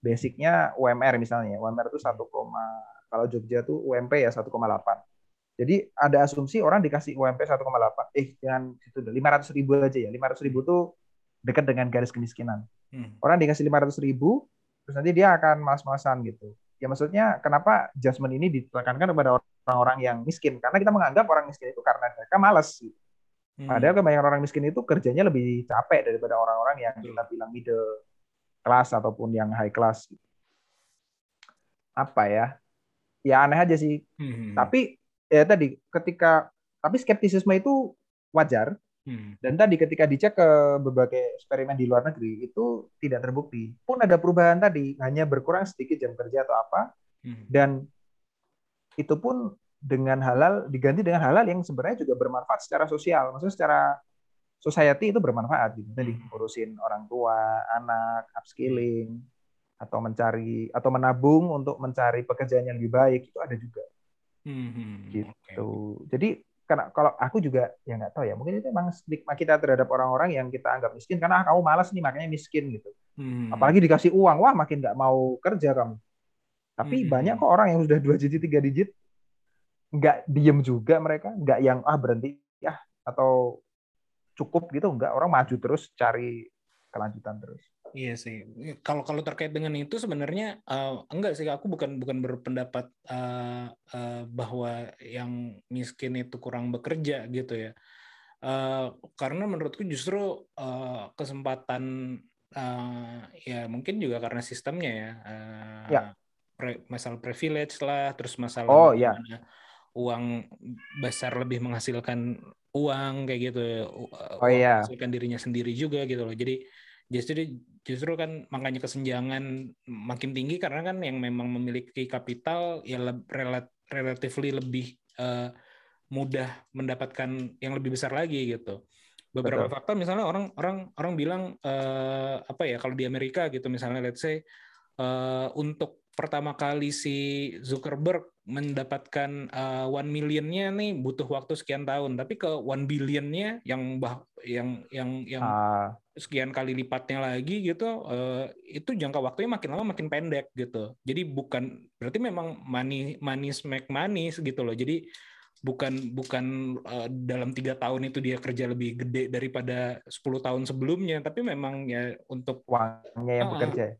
basicnya UMR misalnya. UMR itu 1, kalau Jogja tuh UMP ya 1,8. Jadi ada asumsi orang dikasih UMP 1,8. Jangan itu 500.000 aja ya. 500.000 tuh dekat dengan garis kemiskinan. Orang dikasih 500.000 terus nanti dia akan malas-malasan gitu. Ya maksudnya kenapa judgement ini ditekankan kepada orang-orang yang miskin? Karena kita menganggap orang miskin itu karena mereka malas gitu. Padahal kebanyakan orang miskin itu kerjanya lebih capek daripada orang-orang yang kita bilang middle class ataupun yang high class. Apa ya? Ya aneh aja sih. Tapi ya tadi tapi skeptisisme itu wajar. Dan tadi ketika dicek ke berbagai eksperimen di luar negeri itu tidak terbukti. Pun ada perubahan tadi, hanya berkurang sedikit jam kerja atau apa. Dan itu pun dengan halal, diganti dengan halal yang sebenarnya juga bermanfaat secara sosial, maksudnya secara society itu bermanfaat gitu. Tadi ngurusin orang tua, anak, upskilling, atau mencari atau menabung untuk mencari pekerjaan yang lebih baik itu ada juga. Gitu. Okay. Jadi karena kalau aku juga ya nggak tahu ya, mungkin itu memang stigma kita terhadap orang-orang yang kita anggap miskin karena kamu malas nih makanya miskin gitu. Apalagi dikasih uang, wah makin nggak mau kerja kamu. Tapi banyak kok orang yang sudah 2 digit 3 digit nggak diem juga mereka, nggak yang berhenti ya atau cukup gitu, nggak, orang maju terus cari kelanjutan terus. Iya sih, kalau terkait dengan itu sebenarnya enggak sih, aku bukan berpendapat bahwa yang miskin itu kurang bekerja gitu ya. Karena menurutku justru kesempatan ya mungkin juga karena sistemnya ya. Masalah privilege lah, terus masalah uang besar lebih menghasilkan uang kayak gitu, menghasilkan dirinya sendiri juga gitu loh. Jadi justru kan makanya kesenjangan makin tinggi karena kan yang memang memiliki kapital ya relatively lebih mudah mendapatkan yang lebih besar lagi gitu. Beberapa faktor misalnya orang bilang kalau di Amerika gitu misalnya let's say untuk pertama kali si Zuckerberg mendapatkan 1 million-nya nih butuh waktu sekian tahun, tapi ke 1 billion-nya yang sekian kali lipatnya lagi gitu, itu jangka waktunya makin lama makin pendek gitu. Jadi bukan berarti memang manis make manis gitu loh. Jadi bukan dalam 3 tahun itu dia kerja lebih gede daripada 10 tahun sebelumnya, tapi memang ya untuk uangnya yang bekerja.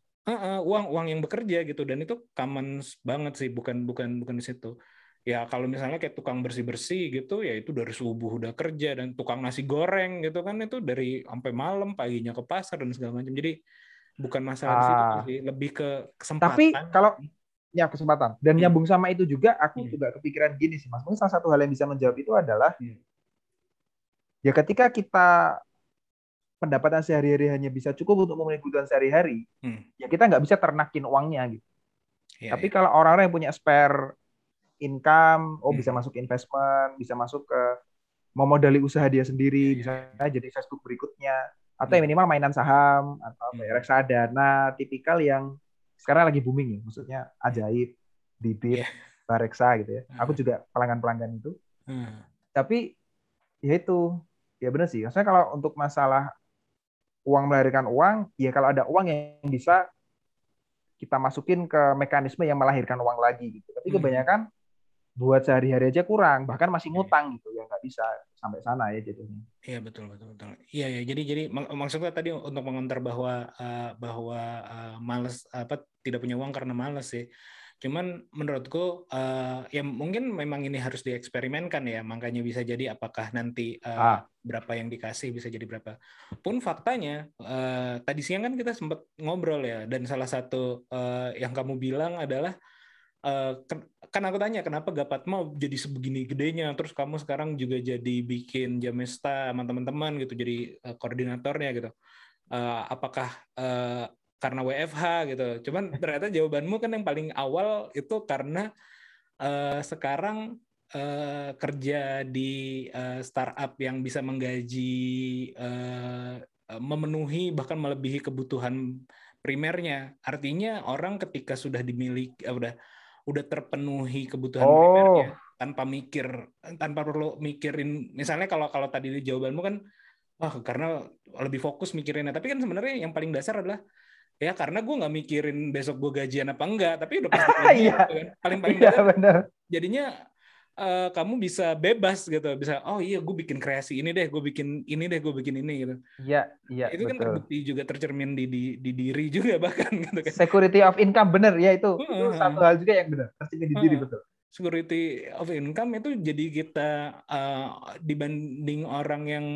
Uang yang bekerja gitu, dan itu common banget sih, bukan di situ. Ya kalau misalnya kayak tukang bersih-bersih gitu, ya itu dari subuh udah kerja, dan tukang nasi goreng gitu kan itu dari sampai malam, paginya ke pasar dan segala macam. Jadi bukan masalah di situ sih, lebih ke kesempatan. Tapi kalau ya kesempatan dan nyambung sama itu juga, aku juga kepikiran gini sih Mas. Mungkin salah satu hal yang bisa menjawab itu adalah ya ketika kita pendapatan sehari-hari hanya bisa cukup untuk memenuhi kebutuhan sehari-hari, ya kita nggak bisa ternakin uangnya gitu. Ya, tapi kalau orang-orang yang punya spare income, bisa masuk investment, bisa masuk ke memodali usaha dia sendiri, bisa jadi Facebook berikutnya, atau yang minimal mainan saham atau reksadana tipikal yang sekarang lagi booming ya, maksudnya Ajaib, Bibit, Bareksa gitu ya. Aku juga pelanggan-pelanggan itu. Tapi ya itu, ya benar sih. Maksudnya kalau untuk masalah uang melahirkan uang, ya kalau ada uang yang bisa kita masukin ke mekanisme yang melahirkan uang lagi gitu. Tapi kebanyakan buat sehari-hari aja kurang, bahkan masih ngutang gitu, ya nggak bisa sampai sana ya jadinya. Iya betul. Iya ya, jadi maksudnya tadi untuk mengantar bahwa malas tidak punya uang karena malas sih. Cuman menurutku ya mungkin memang ini harus dieksperimenkan ya, makanya bisa jadi apakah nanti berapa yang dikasih bisa jadi berapa. Pun faktanya tadi siang kan kita sempat ngobrol ya, dan salah satu yang kamu bilang adalah kan aku tanya kenapa Gapatma jadi sebegini gedenya, terus kamu sekarang juga jadi bikin Jamesta sama teman-teman gitu, jadi koordinatornya gitu. Apakah karena WFH gitu. Cuman ternyata jawabanmu kan yang paling awal itu karena sekarang kerja di startup yang bisa menggaji, memenuhi bahkan melebihi kebutuhan primernya. Artinya orang ketika sudah dimiliki, udah terpenuhi kebutuhan primernya tanpa mikir, tanpa perlu mikirin. Misalnya kalau tadi jawabanmu kan, karena lebih fokus mikirinnya. Tapi kan sebenarnya yang paling dasar adalah ya karena gue nggak mikirin besok gue gajian apa enggak, tapi udah pasti gajian gitu kan. Paling benar. Jadinya kamu bisa bebas gitu, bisa gue bikin kreasi ini deh, gue bikin ini gitu. Iya. Itu betul. Kan terbukti juga, tercermin di diri juga bahkan gitu kan. Security of income benar ya itu. Itu satu hal juga yang benar, tercermin di diri betul. Security of income itu jadi kita dibanding orang yang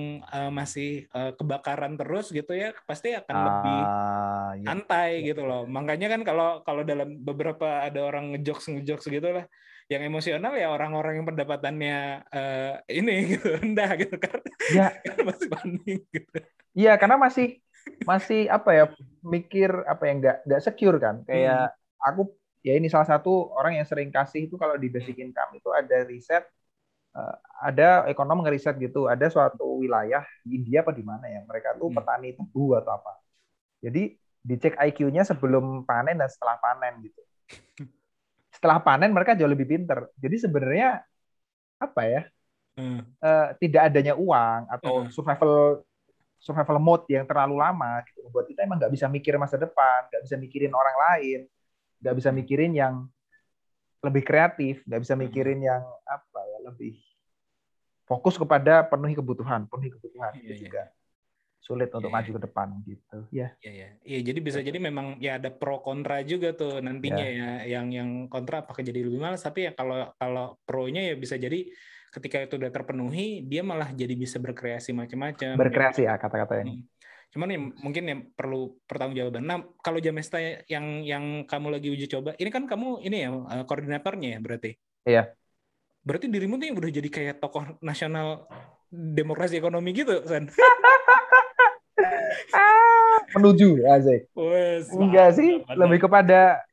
masih kebakaran terus gitu ya, pasti akan lebih santai gitu loh. Makanya kan kalau dalam beberapa ada orang ngejokes gitu lah, yang emosional ya orang-orang yang pendapatannya ini gitu rendah gitu kan. Karena masih panik gitu. Iya, karena masih mikir yang nggak secure kan. Kayak aku ya ini salah satu orang yang sering kasih itu kalau di basic income itu ada riset, ada ekonom ngeriset gitu, ada suatu wilayah di India apa di mana ya, mereka tuh petani tebu atau apa. Jadi dicek IQ-nya sebelum panen dan setelah panen gitu. Setelah panen mereka jauh lebih pinter. Jadi sebenarnya tidak adanya uang atau survival mode yang terlalu lama gitu, membuat kita emang nggak bisa mikir masa depan, nggak bisa mikirin orang lain, nggak bisa mikirin yang lebih kreatif, nggak bisa mikirin yang apa ya, lebih fokus kepada penuhi kebutuhan itu juga sulit untuk maju ke depan gitu ya. Iya, jadi bisa jadi memang ya ada pro kontra juga tuh nantinya ya. Yang kontra apakah jadi lebih malas, tapi ya kalau pro-nya ya bisa jadi ketika itu udah terpenuhi dia malah jadi bisa berkreasi ya kata-kata ini. Cuman ya, mungkin yang perlu pertanggungjawaban. Nah, kalau Jamesta yang kamu lagi uji coba, ini kan kamu ini ya koordinatornya ya berarti. Iya. Berarti dirimu tuh udah jadi kayak tokoh nasional demokrasi ekonomi gitu, San. Menuju, Azek. Enggak sih, lebih kepada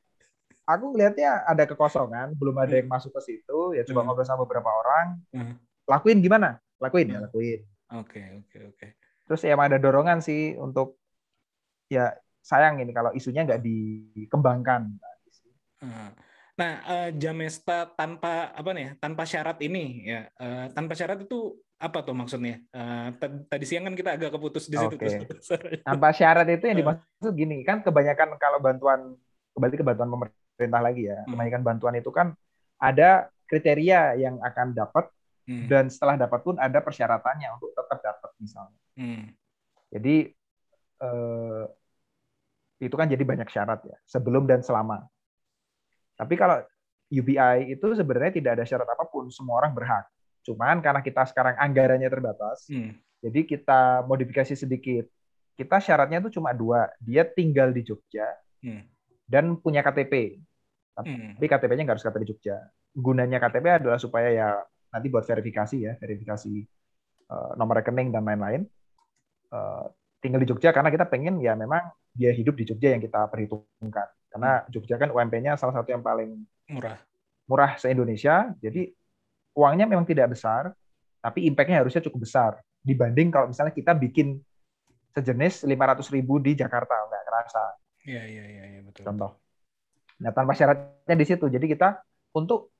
aku melihatnya ada kekosongan, belum ada yang masuk ke situ, ya coba ngobrol sama beberapa orang. Lakuin gimana? Lakuin. Oke. Terus ya emang ada dorongan sih untuk ya sayang ini kalau isunya nggak dikembangkan. Nah, Jamesta tanpa syarat ini ya, tanpa syarat itu apa tuh maksudnya? Tadi siang kan kita agak keputus di situ. Terus. Tanpa syarat itu yang dimaksud gini kan, kebanyakan kalau bantuan kembali ke bantuan pemerintah lagi ya, kebanyakan bantuan itu kan ada kriteria yang akan dapat. Dan setelah dapat pun ada persyaratannya untuk tetap dapat misalnya. Jadi itu kan jadi banyak syarat ya, sebelum dan selama. Tapi kalau UBI itu sebenarnya tidak ada syarat apapun, semua orang berhak. Cuman karena kita sekarang anggarannya terbatas, jadi kita modifikasi sedikit. Kita syaratnya itu cuma 2, dia tinggal di Jogja dan punya KTP. Tapi KTP-nya nggak harus KTP Jogja. Gunanya KTP adalah supaya ya nanti buat verifikasi nomor rekening dan lain-lain. Tinggal di Jogja karena kita pengen ya memang dia hidup di Jogja yang kita perhitungkan. Karena Jogja kan UMP-nya salah satu yang paling murah se-Indonesia. Jadi uangnya memang tidak besar, tapi impact-nya harusnya cukup besar. Dibanding kalau misalnya kita bikin sejenis 500.000 di Jakarta, nggak kerasa. Iya, betul. Contoh. Nah, tanpa syaratnya di situ. Jadi kita untuk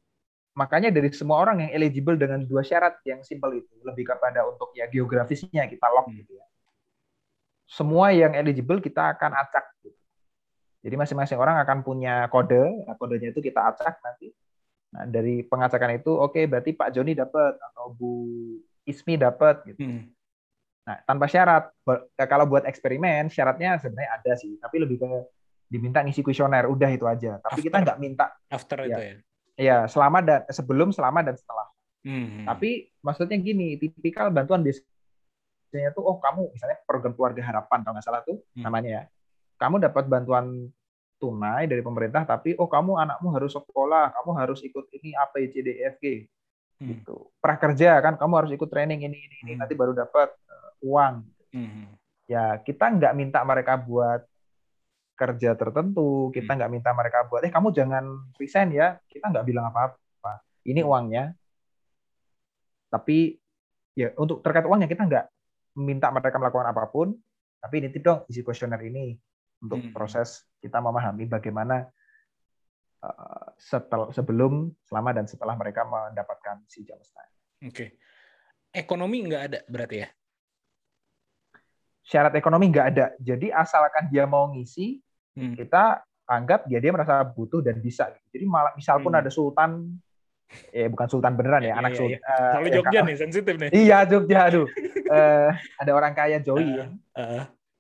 makanya dari semua orang yang eligible dengan 2 syarat yang simpel itu, lebih kepada untuk ya geografisnya kita lock gitu ya. Semua yang eligible kita akan acak gitu. Jadi masing-masing orang akan punya kode, nah, kodenya itu kita acak nanti. Nah, dari pengacakan itu oke, berarti Pak Joni dapat atau Bu Ismi dapat gitu. Nah, tanpa syarat. Kalau buat eksperimen syaratnya sebenarnya ada sih, tapi lebih ke diminta ngisi kuesioner, udah itu aja. Tapi kita nggak minta after ya, itu ya. Ya, selama dan sebelum, selama dan setelah. Tapi maksudnya gini, tipikal bantuan biasanya tuh, oh kamu misalnya program keluarga harapan kalau nggak salah tuh namanya ya. Kamu dapat bantuan tunai dari pemerintah, tapi oh kamu anakmu harus sekolah, kamu harus ikut ini A, B, C, D, E, F, G. Gitu. Prakerja kan, kamu harus ikut training ini nanti baru dapat uang. Ya kita nggak minta mereka buat kerja tertentu, kita nggak minta mereka buat, kamu jangan resign ya, kita nggak bilang apa-apa. Ini uangnya, tapi ya untuk terkait uangnya kita nggak minta mereka melakukan apapun, tapi ini dong isi kuesioner ini untuk proses kita memahami bagaimana sebelum, selama, dan setelah mereka mendapatkan si Jamesta. Oke. Ekonomi nggak ada berarti ya? Syarat ekonomi nggak ada. Jadi asalkan dia mau ngisi, kita anggap dia merasa butuh dan bisa. Jadi malah misal pun ada sultan, bukan sultan beneran ya, anak sultan. Kalau Jogja nih, sensitif nih. Iya, Jogja. Aduh. Ada orang kaya Joy.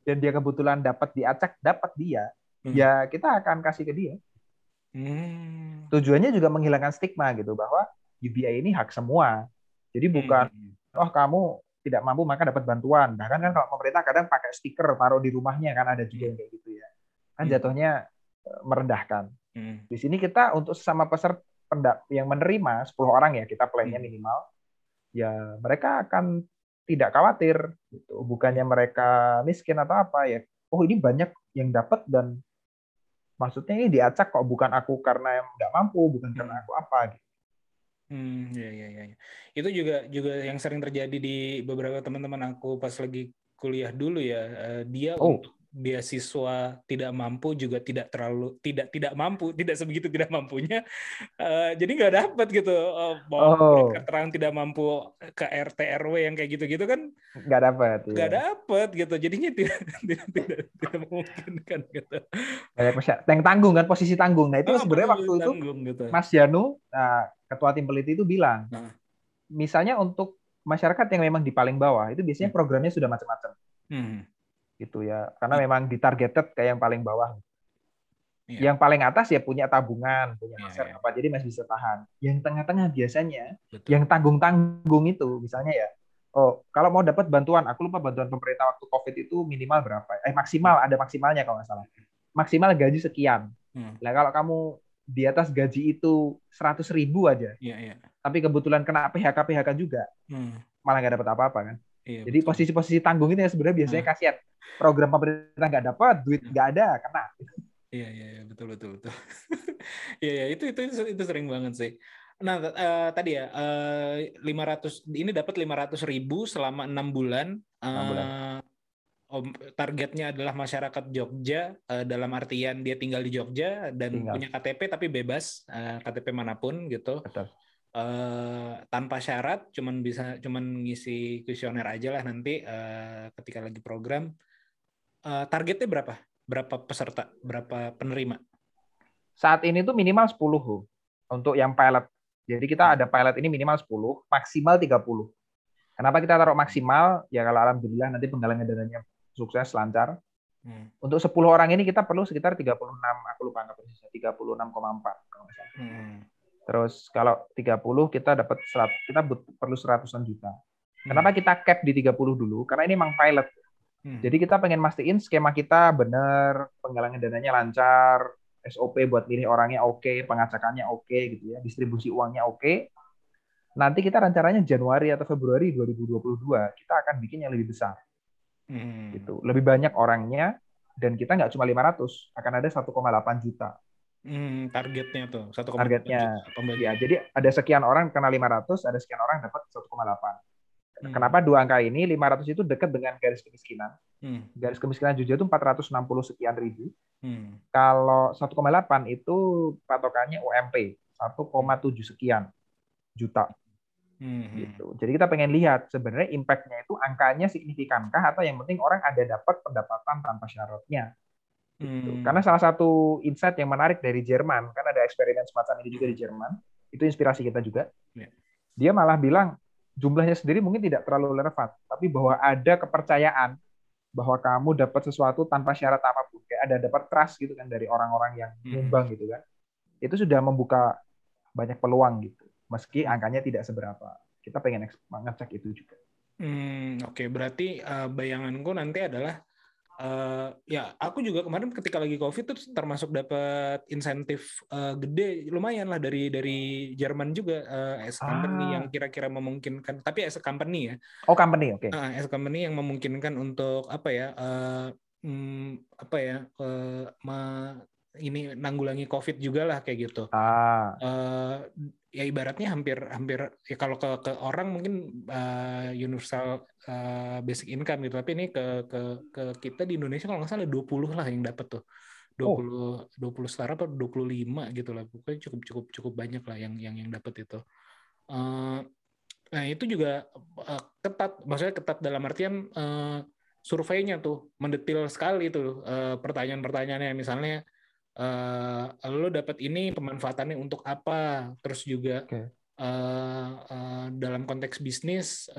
Dan dia kebetulan dapat diacak, dapat dia. Ya kita akan kasih ke dia. Tujuannya juga menghilangkan stigma gitu, bahwa UBI ini hak semua. Jadi bukan, oh kamu tidak mampu maka dapat bantuan. Bahkan kan kalau pemerintah kadang pakai stiker taruh di rumahnya kan ada juga yang kayak gitu ya. Kan jatuhnya merendahkan. Di sini kita untuk sesama peserta yang menerima 10 orang ya kita plan-nya minimal. Ya mereka akan tidak khawatir gitu. Bukannya mereka miskin atau apa ya. Oh ini banyak yang dapat dan maksudnya ini diacak kok, bukan aku karena nggak mampu, bukan karena aku apa gitu. Ya. Itu juga yang sering terjadi di beberapa teman-teman aku pas lagi kuliah dulu ya. Dia beasiswa tidak mampu juga tidak sebegitu tidak mampunya, jadi nggak dapat gitu. Mau keterangan tidak mampu ke RT RW yang kayak gitu-gitu kan nggak dapat gitu, jadinya tidak memungkinkan gitu. Yang tanggung kan, posisi tanggung. Nah itu sebenarnya waktu tanggung, itu gitu. Mas Yanu, ketua tim peliti itu bilang, misalnya untuk masyarakat yang memang di paling bawah itu biasanya programnya sudah macam-macam. Gitu ya, karena memang ditargeted ke yang paling bawah. Yang paling atas ya punya tabungan, punya aset apa, jadi masih bisa tahan. Yang tengah-tengah biasanya, yang tanggung-tanggung itu, misalnya ya, kalau mau dapat bantuan, aku lupa bantuan pemerintah waktu COVID itu minimal berapa? Maksimal, ada maksimalnya kalau nggak salah. Maksimal gaji sekian. Nah kalau kamu di atas gaji itu 100.000 aja, tapi kebetulan kena PHK juga, malah nggak dapat apa-apa kan? Jadi betul. Posisi-posisi tanggung itu yang sebenarnya biasanya kasihan. Program pemerintah nggak dapat, duit nggak ada, kena. Iya, betul. Iya, itu sering banget sih. Nah, tadi ya, 500 ini dapat 500.000 selama 6 bulan. 6 bulan. Targetnya adalah masyarakat Jogja, dalam artian dia tinggal di Jogja dan punya KTP tapi bebas, KTP manapun gitu. Betul. Tanpa syarat, cuman ngisi kuesioner aja lah nanti ketika lagi program. Targetnya berapa? Berapa peserta? Berapa penerima? Saat ini tuh minimal 10 untuk yang pilot. Jadi kita ada pilot ini minimal 10, maksimal 30. Kenapa kita taruh maksimal? Ya kalau alhamdulillah nanti penggalangan dananya sukses, lancar. Untuk 10 orang ini kita perlu sekitar 36, aku lupa angka persisnya, 36,4 kalau nggak salah. Terus kalau 30 kita dapat kita perlu 100-an juta. Kenapa kita cap di 30 dulu? Karena ini memang pilot. Jadi kita pengen mastiin skema kita benar, penggalangan dananya lancar, SOP buat pilih orangnya oke, pengacakannya oke gitu ya, distribusi uangnya oke. Nanti kita rencananya Januari atau Februari 2022 kita akan bikin yang lebih besar. Gitu. Lebih banyak orangnya dan kita nggak cuma 500, akan ada 1,8 juta. Targetnya tuh 1,8 targetnya ya, jadi ada sekian orang kena 500, ada sekian orang dapat 1,8. Kenapa dua angka ini? 500 itu dekat dengan garis kemiskinan. Garis kemiskinan Jogja itu 460 sekian ribu. Kalau 1,8 itu patokannya UMP 1,7 sekian juta. Gitu. Jadi kita pengen lihat sebenarnya impact-nya itu angkanya signifikankah atau yang penting orang ada dapat pendapatan tanpa syaratnya. Gitu. Karena salah satu insight yang menarik dari Jerman, kan ada eksperimen semacam ini juga di Jerman, itu inspirasi kita juga. Dia malah bilang jumlahnya sendiri mungkin tidak terlalu relevan, tapi bahwa ada kepercayaan bahwa kamu dapat sesuatu tanpa syarat apapun, kayak ada dapat trust gitu kan dari orang-orang yang nyumbang gitu kan, itu sudah membuka banyak peluang gitu, meski angkanya tidak seberapa. Kita pengen ngecek itu juga. Oke, berarti bayanganku nanti adalah ya, aku juga kemarin ketika lagi COVID tuh termasuk dapat insentif gede, lumayan lah dari Jerman juga, as company yang kira-kira memungkinkan. Tapi as a company ya. Oh company, oke. As company yang memungkinkan untuk nanggulangi COVID juga lah kayak gitu. Ya ibaratnya hampir ya kalau ke orang mungkin universal basic income gitu, tapi ini ke kita di Indonesia kalau nggak salah 20 lah yang dapat tuh. 20 setara atau 25 gitu lah. Pokoknya cukup banyak lah yang dapat itu. Nah, itu juga ketat, maksudnya ketat dalam artian surveinya tuh mendetil sekali itu pertanyaan-pertanyaannya, misalnya lo dapat ini pemanfaatannya untuk apa, terus juga dalam konteks bisnis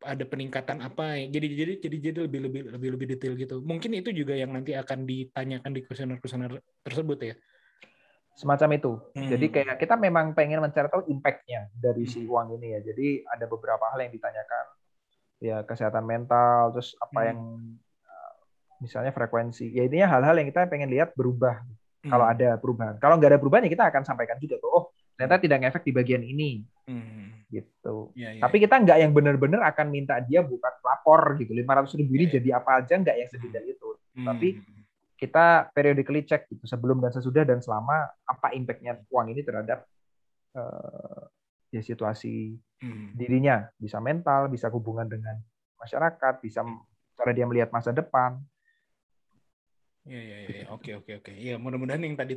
ada peningkatan apa, jadi lebih detail gitu. Mungkin itu juga yang nanti akan ditanyakan di kuesioner tersebut ya, semacam itu. Jadi kayak kita memang pengen mencari tahu impact-nya dari si uang ini ya, jadi ada beberapa hal yang ditanyakan ya, kesehatan mental, terus apa yang misalnya frekuensi, ya intinya hal-hal yang kita pengen lihat berubah. Kalau ada perubahan. Kalau nggak ada perubahan, ya kita akan sampaikan juga. Ternyata tidak ngefek di bagian ini. Gitu. Ya. Tapi kita nggak yang benar-benar akan minta dia buka lapor gitu. 500.000 ini jadi apa aja, nggak yang sedetail itu. Tapi kita periodically cek gitu, sebelum dan sesudah dan selama, apa impact-nya uang ini terhadap situasi dirinya. Bisa mental, bisa hubungan dengan masyarakat, bisa cara dia melihat masa depan. Ya. Oke. Ya, mudah-mudahan yang tadi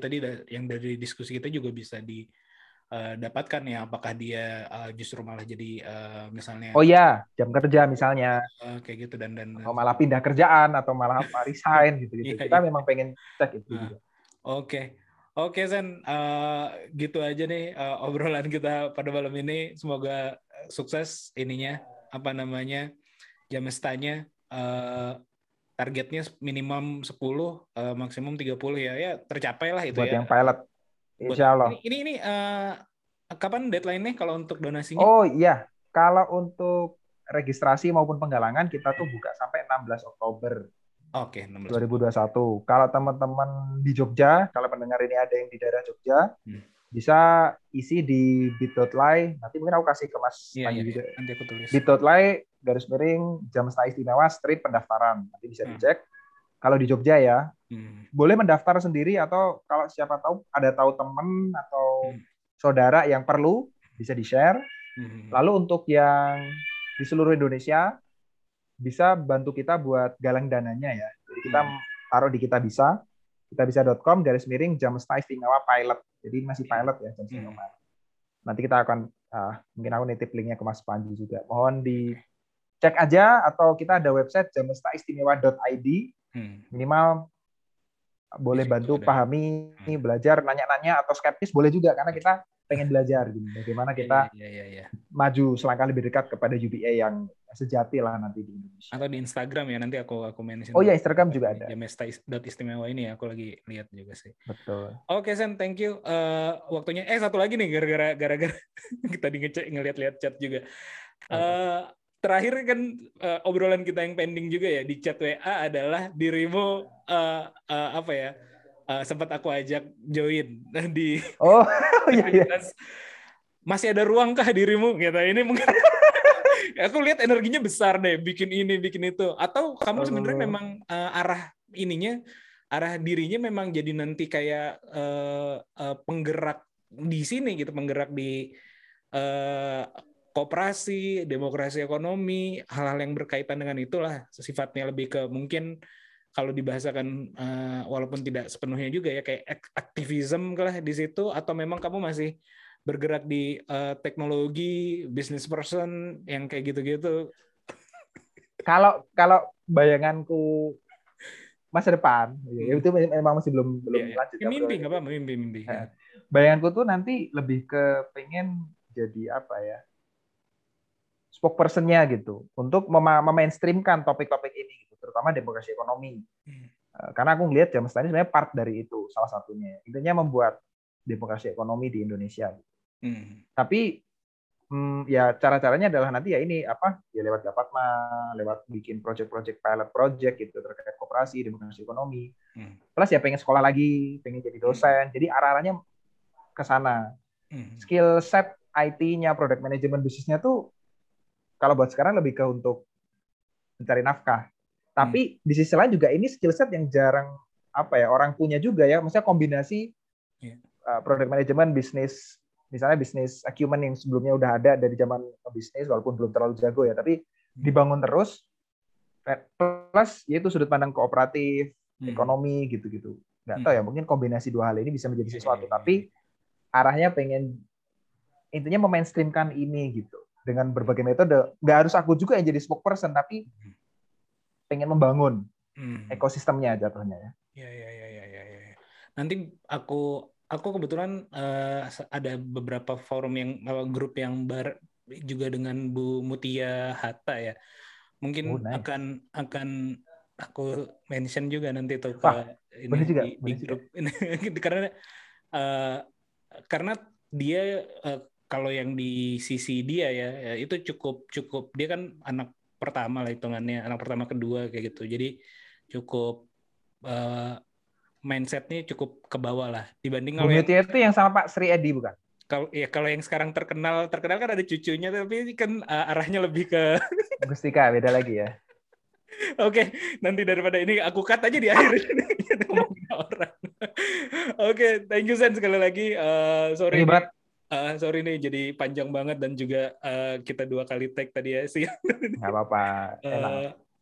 yang dari diskusi kita juga bisa didapatkan ya. Apakah dia justru malah jadi misalnya? Oh ya, jam kerja misalnya. Kayak gitu dan. Atau malah pindah kerjaan atau malah resign gitu. Kita memang pengen cek itu. Oke, Sen, gitu aja nih obrolan kita pada malam ini. Semoga sukses Jamestanya. Targetnya minimum 10, maksimum 30 ya tercapai lah itu. Buat ya. Buat yang pilot, insya Allah. Ini kapan deadline-nya kalau untuk donasinya? Oh iya, kalau untuk registrasi maupun penggalangan kita tuh buka sampai 16 Oktober. Oke, 2021. Kalau teman-teman di Jogja, kalau pendengar ini ada yang di daerah Jogja, bisa isi di bit.ly. Nanti mungkin aku kasih ke Mas Panji juga. Nanti aku tulis. bit.ly/Jamesta Istimewa/pendaftaran. Nanti bisa dicek. Kalau di Jogja ya, boleh mendaftar sendiri atau kalau siapa tahu ada teman atau saudara yang perlu bisa di-share. Lalu untuk yang di seluruh Indonesia bisa bantu kita buat galang dananya ya. Jadi kita taruh di kitabisa.com/Jamesta Istimewa Pilot. Jadi masih pilot ya Jamesta Istimewa. Nanti kita akan mungkin aku nitip linknya ke Mas Panji juga. Mohon dicek aja atau kita ada website jamestaistimewa.id. Minimal boleh bantu pahami, belajar, nanya-nanya atau skeptis boleh juga karena kita pengen belajar gitu. Bagaimana kita maju selangkah lebih dekat kepada UBI yang sejati lah nanti di Indonesia. Atau di Instagram ya, nanti aku mention. Oh ya, Instagram juga ada. Jamesta.istimewa ini aku lagi lihat juga sih. Betul. Oke, Sen, thank you. Waktunya satu lagi nih gara-gara kita ngelihat-lihat chat juga. Terakhir kan obrolan kita yang pending juga ya di chat WA adalah dirimu sempat aku ajak join di masih ada ruangkah dirimu gitu. Ini mungkin aku lihat energinya besar deh, bikin ini bikin itu, atau kamu sebenarnya memang arah dirinya memang jadi nanti kayak penggerak di sini gitu, penggerak di kooperasi, demokrasi ekonomi, hal-hal yang berkaitan dengan itulah, sifatnya lebih ke mungkin kalau dibahasakan walaupun tidak sepenuhnya juga ya kayak aktivisme lah di situ, atau memang kamu masih bergerak di teknologi, business person yang kayak gitu-gitu. Kalau bayanganku masa depan itu memang masih belum lanjut. Mimpi. Bayanganku tuh nanti lebih ke pengen jadi spokesperson-nya gitu untuk memainstreamkan topik-topik ini, terutama demokrasi ekonomi. Karena aku ngelihat Jamesta ini sebenarnya part dari itu, salah satunya. Intinya membuat demokrasi ekonomi di Indonesia. Tapi ya cara-caranya adalah nanti lewat Gapatma, lewat bikin project-project pilot project gitu terkait kooperasi, demokrasi ekonomi. Plus ya pengen sekolah lagi, pengen jadi dosen. Jadi arah-arahnya ke sana. Skill set IT-nya, product management bisnisnya tuh kalau buat sekarang lebih ke untuk mencari nafkah. Tapi di sisi lain juga ini skill set yang jarang orang punya juga ya, misalnya kombinasi product management, bisnis, misalnya bisnis acumen yang sebelumnya udah ada dari zaman bisnis walaupun belum terlalu jago ya, tapi dibangun terus, plus yaitu sudut pandang kooperatif, ekonomi gitu-gitu. Nggak tahu ya, mungkin kombinasi dua hal ini bisa menjadi sesuatu, tapi arahnya pengen intinya memainstreamkan ini gitu dengan berbagai metode. Nggak harus aku juga yang jadi spokesperson, tapi pengen membangun ekosistemnya jatuhnya ya. Iya. Nanti aku kebetulan ada beberapa forum yang grup yang juga dengan Bu Mutia Hatta ya. Mungkin akan aku mention juga nanti tuh ke di grup ini karena dia kalau yang di sisi dia ya itu cukup dia kan anak pertama lah hitungannya, anak pertama kedua kayak gitu, jadi cukup mindsetnya cukup ke bawah lah dibanding kalau itu yang sama Pak Sri Edi bukan? Kalau yang sekarang terkenal kan ada cucunya, tapi kan arahnya lebih ke Gustika, beda lagi ya. Oke, nanti daripada ini aku cut aja di akhir ini ngomongin orang. Oke, thank you Sen sekali lagi. Sorry nih jadi panjang banget dan juga kita dua kali tag tadi ya sih. Nggak apa-apa.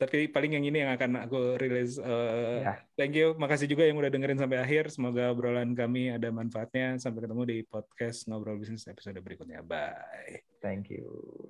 Tapi paling yang ini yang akan aku rilis. Thank you. Makasih juga yang udah dengerin sampai akhir. Semoga obrolan kami ada manfaatnya. Sampai ketemu di podcast Ngobrol Bisnis episode berikutnya. Bye. Thank you.